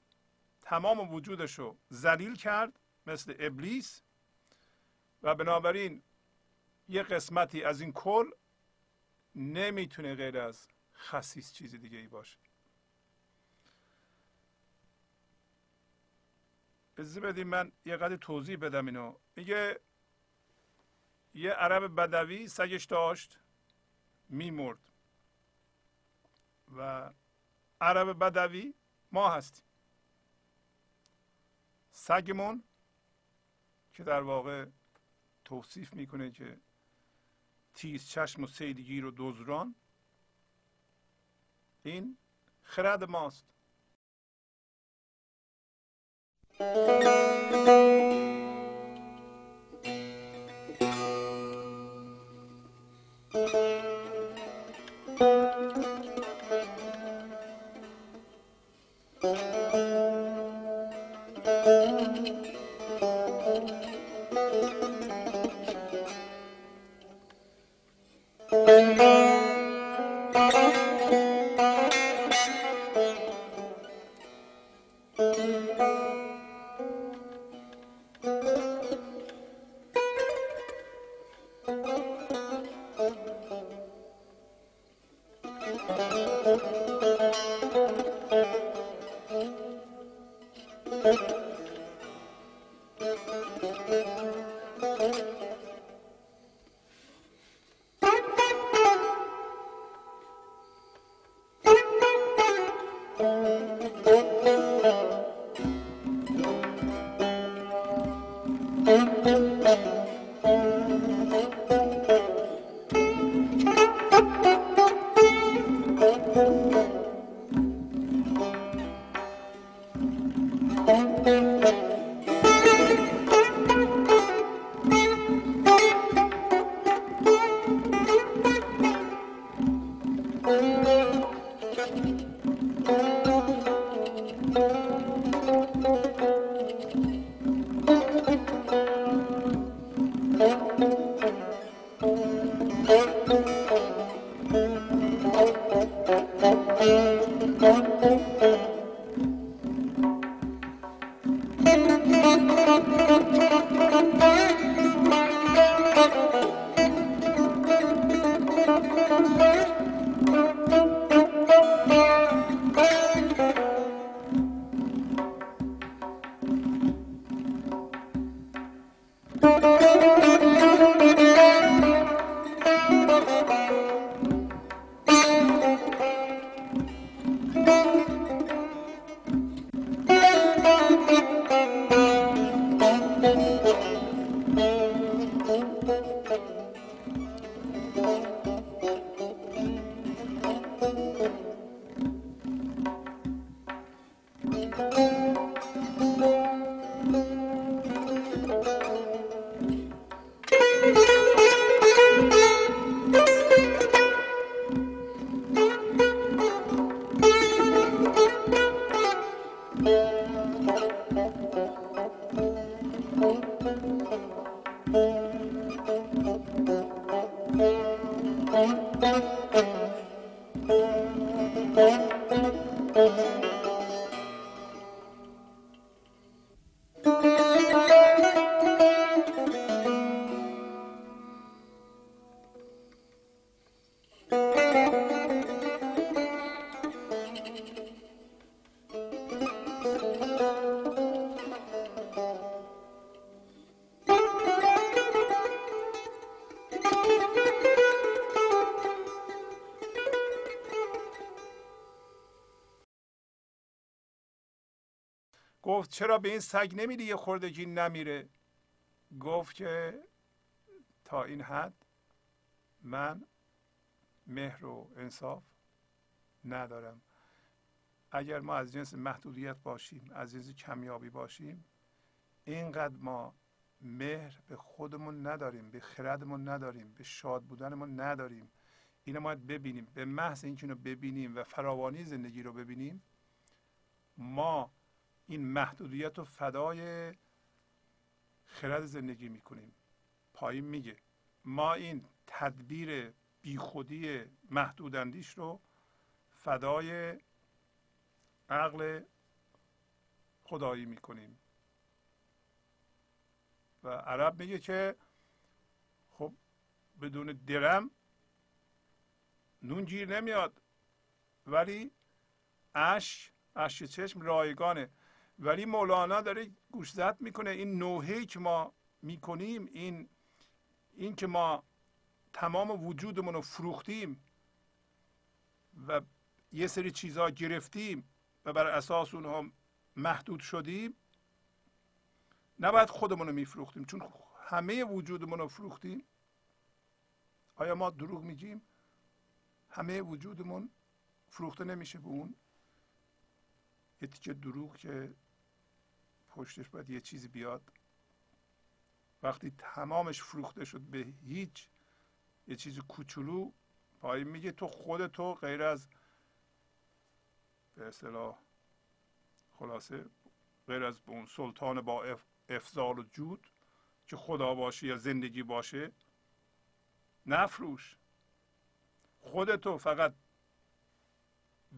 تمام وجودشو ذلیل کرد مثل ابلیس و بنابراین یه قسمتی از این کل نمیتونه غیر از خسیس چیز دیگه ای باشه. اجازه بدید من یه قدر توضیح بدم اینو. میگه یه عرب بدوی سگش داشت میمرد و عرب بدوی ما هستیم، سگمون که در واقع توصیف میکنه که تیز چشم و صیدگیر و دزدران، این خرد ماست. گفت چرا به این سگ نمیری یه خوردگی نمیره؟ گفت که تا این حد من مهر و انصاف ندارم. اگر ما از جنس محدودیت باشیم، از جنس کمیابی باشیم، اینقدر ما مهر به خودمون نداریم، به خردمون نداریم، به شاد بودنمون نداریم. اینو باید ببینیم. به محض اینکه اینو ببینیم و فراوانی زندگی رو ببینیم، ما این محدودیت و فدای خرد زندگی میکنیم. پایین میگه ما این تدبیر بیخودی محدوداندیش رو فدای عقل خدایی میکنیم. و عرب میگه که خب بدون درم نون گیر نمیاد، ولی اشک چشم رایگانه. ولی مولانا داره گوشزد میکنه این نوحه‌ای که ما میکنیم، این که ما تمام وجودمون رو فروختیم و یه سری چیزها گرفتیم و بر اساس اونها محدود شدیم، نباید خودمون رو میفروختیم، چون همه وجودمون رو فروختیم. آیا ما دروغ میگیم؟ همه وجودمون فروخته نمیشه به اون یه تیکه دروغ که پشتش باید یه چیزی بیاد. وقتی تمامش فروخته شد به هیچ، یه چیز کوچولو پای میگه تو خودتو غیر از به اصطلاح خلاصه غیر از اون سلطان با افضال و جود که خدا باشه یا زندگی باشه نفروش. خودتو فقط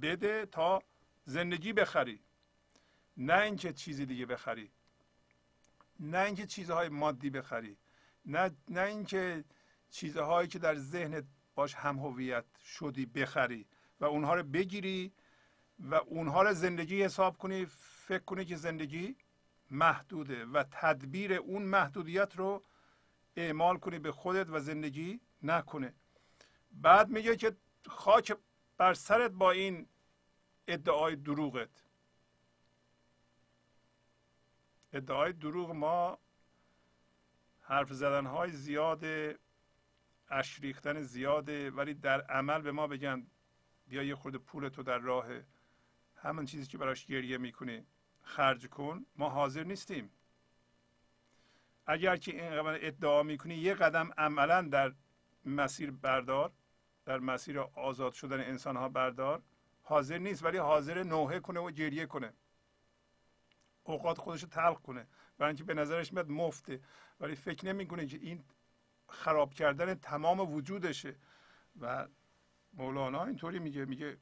بده تا زندگی بخری، نه اینکه چیزی دیگه بخری، نه اینکه چیزهای مادی بخری، نه اینکه چیزهایی که در ذهنت باش هم هویت شدی بخری و اونها رو بگیری و اونها رو زندگی حساب کنی، فکر کنی که زندگی محدوده و تدبیر اون محدودیت رو اعمال کنی به خودت و زندگی نکنه. بعد میگه که خاک بر سرت با این ادعای دروغت. ادعای دروغ ما حرف زدنهای زیاده، اشک ریختن زیاده، ولی در عمل به ما بگن بیا یه خورده پولتو در راه همون چیزی که براش گریه میکنی خرج کن، ما حاضر نیستیم. اگر که اینقدر ادعا میکنی یه قدم عملا در مسیر بردار، در مسیر آزاد شدن انسانها بردار. حاضر نیست ولی حاضر نوحه کنه و گریه کنه، اوقات خودش رو تلخ کنه، برای اینکه به نظرش میاد مفته، ولی فکر نمیکنه که این خراب کردن تمام وجودشه. و مولانا اینطوری میگه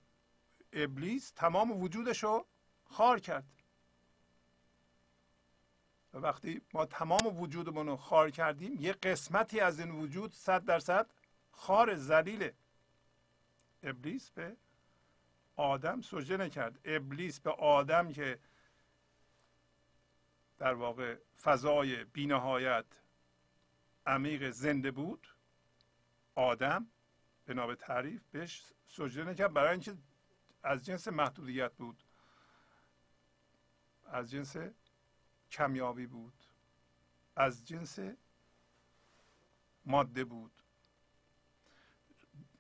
ابلیس تمام وجودش رو خار کرد. و وقتی ما تمام وجودمون رو خار کردیم، یه قسمتی از این وجود 100% خار ذلیله. ابلیس به آدم سجده نکرد. ابلیس به آدم که در واقع فضای بی‌نهایت عمیق زنده بود، آدم به نوع تعریف بهش سجده نکرد، برای اینکه از جنس محدودیت بود، از جنس کمیابی بود، از جنس ماده بود.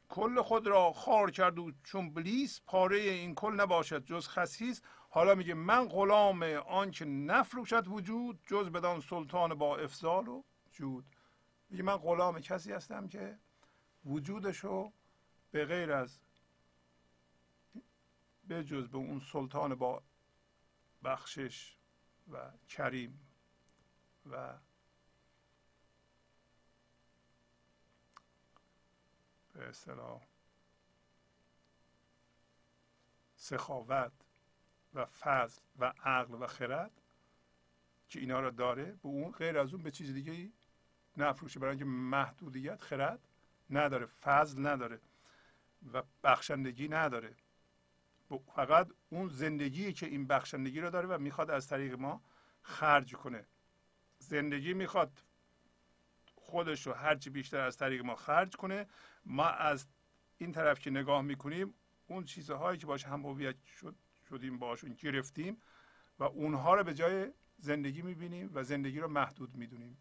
کل خود را خار کرد و چون بلیس پاره این کل نباشد جز خسیس. حالا میگه من غلام آن که نفروشد وجود جز بدان سلطان با افضال و جود. میگه من غلام کسی هستم که وجودشو به غیر از به جز به اون سلطان با بخشش و کریم و به اصطلاح سخاوت و فضل و عقل و خرد که اینا را داره، به اون غیر از اون به چیز دیگه‌ای نفروشه، برای اینکه محدودیت خرد نداره، فضل نداره و بخشندگی نداره، فقط اون زندگی که این بخشندگی را داره و میخواد از طریق ما خرج کنه. زندگی میخواد خودش رو هرچی بیشتر از طریق ما خرج کنه. ما از این طرف که نگاه میکنیم، اون چیزهایی که باش هم هویت شدیم، باشون گرفتیم و اونها رو به جای زندگی میبینیم و زندگی رو محدود میدونیم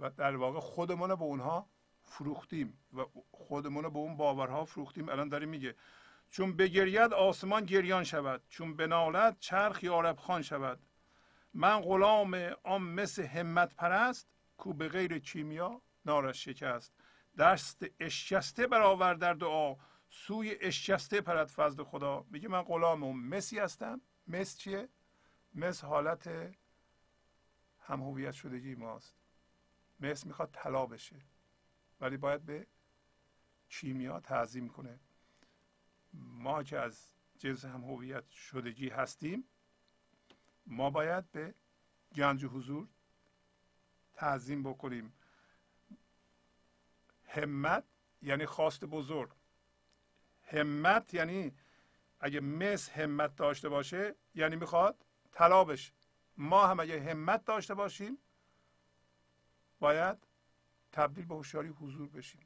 و در واقع خودمون رو به اونها فروختیم و خودمون رو به اون باورها فروختیم. الان داره میگه چون بگرید آسمان گریان شود، چون بنالد چرخ یارب خان شود. من غلام آن مثل همت پرست، کو به غیر کیمیا نارش شکست. دست اشکسته برآور در دعا، سوی اشکسته پرد فضل خدا. میگه من غلام اون مسی هستم. مس چیه؟ مس حالت هم هویت شدگی ماست. مس میخواد طلا بشه ولی باید به کیمیا تعظیم کنه. ما که از جنس هم هویت شدگی هستیم، ما باید به گنج حضور تعظیم بکنیم. همت یعنی خواست بزرگ، همت یعنی اگه مس همت داشته باشه یعنی میخواد طلا بشه. ما هم اگه همت داشته باشیم باید تبدیل به هوشیاری حضور بشیم،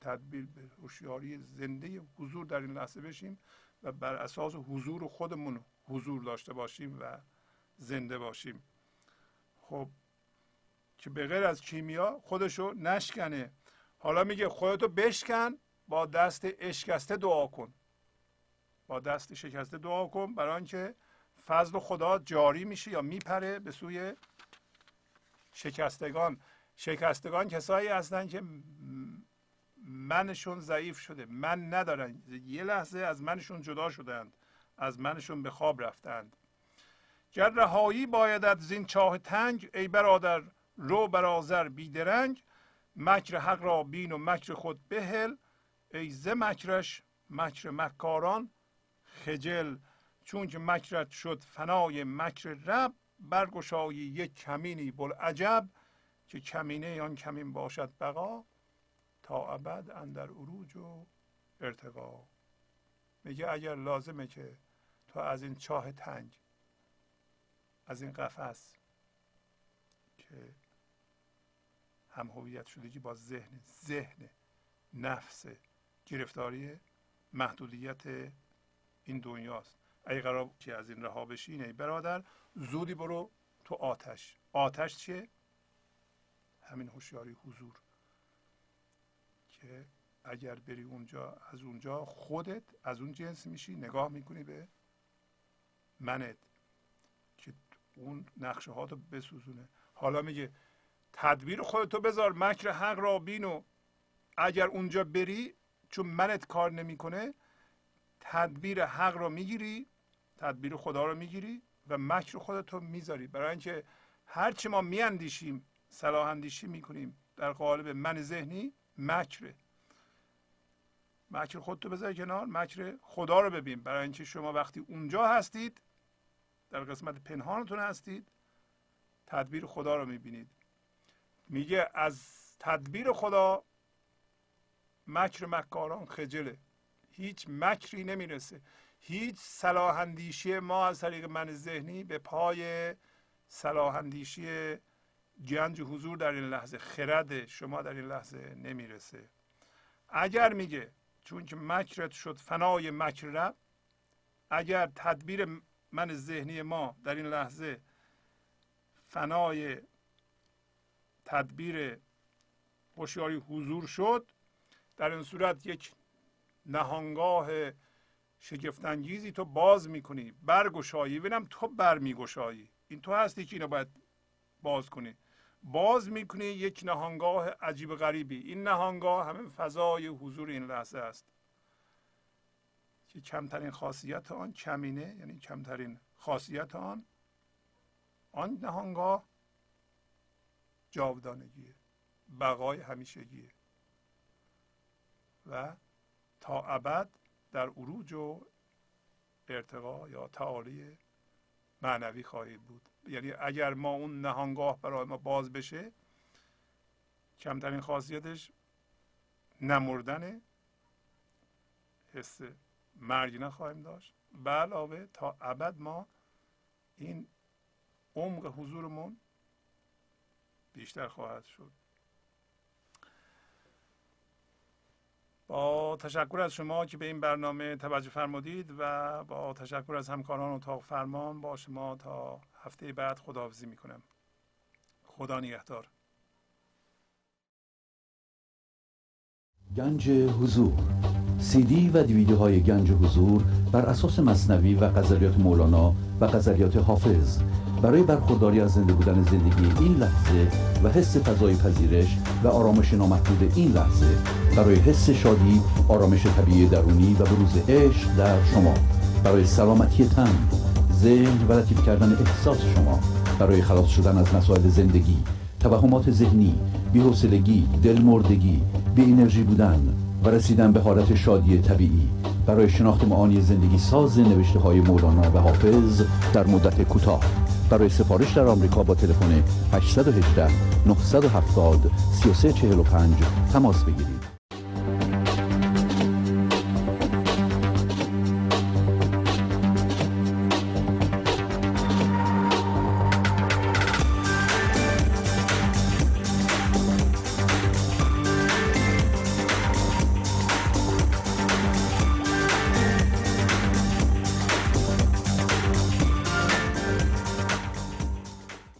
تبدیل به هوشیاری زنده حضور در این لحظه بشیم و بر اساس حضور خودمون حضور داشته باشیم و زنده باشیم. خب که به غیر از کیمیا خودشو نشکنه. حالا میگه خودتو بشکن، با دست اشکسته دعا کن، با دست شکسته دعا کن، برای اینکه فضل خدا جاری میشه یا میپره به سوی شکستگان. شکستگان کسایی هستند که منشون ضعیف شده، من ندارن، یه لحظه از منشون جدا شدند، از منشون به خواب رفتند. گر رهایی بایدت زین چاه تنگ، ای برادر رو برازر بیدرنگ، مکر حق را بین و مکر خود بهل، ای ز مکرش مکر مکاران خجل. چون که مکرت شد فنای مکر رب، برگشایی یک کمینی بلعجب، که کمینه آن کمین باشد بقا، تا ابد اندر عروج و ارتقا. میگه اگر لازمه که تو از این چاه تنگ، از این قفس که هم هویت شدگی با ذهن نفس گرفتاری محدودیت این دنیاست، اگه قرار که از این رها بشی، ای برادر زودی برو تو آتش. آتش چیه؟ همین هوشیاری حضور، که اگر بری اونجا، از اونجا خودت از اون جنس میشی، نگاه میکنی به منت که اون نقشه ها تو بسوزونه. حالا میگه تدبیر خودتو بذار، مکر حق را بینو، اگر اونجا بری چون منت کار نمیکنه، تدبیر حق را میگیری، تدبیر خدا را میگیری و مکر خودتو میذاری. برای اینکه هرچی ما میاندیشیم، صلاح اندیشی میکنیم در قالب من ذهنی، مکره. مکر خودتو بذار کنار، مکر خدا رو ببین. برای اینکه شما وقتی اونجا هستید، در قسمت پنهانتون هستید، تدبیر خدا رو میبینید. میگه از تدبیر خدا مکر مکاران خجله، هیچ مکری نمیرسه، هیچ صلاح اندیشی ما از طریق من ذهنی به پای صلاح اندیشی گنج حضور در این لحظه، خرد شما در این لحظه نمیرسه. اگر میگه چون که مکرت شد فنای مکر رب، اگر تدبیر من ذهنی ما در این لحظه فنای تدبیر هوشیاری حضور شد، در این صورت یک نهانگاه شگفتانگیزی تو باز میکنی، برگشایی، ببینم تو برمیگشایی، این تو هستی که اینو باید باز کنی، باز میکنی یک نهانگاه عجیب غریبی. این نهانگاه همین فضای حضور این لحظه است که کمترین خاصیت آن کمینه، یعنی کمترین خاصیت آن نهانگاه جاودانگیه، بقای همیشگیه و تا ابد در عروج و ارتقا یا تعالی معنوی خواهید بود. یعنی اگر ما اون نهانگاه برای ما باز بشه، کمترین خاصیتش نمردن، حس مرگ نخواهیم داشت، به علاوه تا ابد ما این عمق حضورمون بیشتر خواهد شد. با تشکر از شما که به این برنامه توجه فرمودید و با تشکر از همکاران اتاق فرمان، با شما تا هفته بعد خداحافظی میکنم. خدا نگهدار. گنج حضور، سی دی و دیویدیوهای گنج حضور بر اساس مثنوی و غزلیات مولانا و غزلیات حافظ، برای برخورداری از زنده بودن زندگی این لحظه و حس فضای پذیرش و آرامش نامحدود این لحظه، برای حس شادی، آرامش طبیعی درونی و بروز عشق در شما، برای سلامتی تن، ذهن و لطیف کردن احساس شما، برای خلاص شدن از مسائل زندگی توهمات ذهنی، بی‌حوصلگی، دلمردگی، بی انرژی بودن و رسیدن به حالت شادی طبیعی برای شناخت معانی زندگی ساز نوشته‌های مولانا و حافظ در مدت کوتاه. برای سفارش در آمریکا با تلفن 818 970 3345 تماس بگیرید.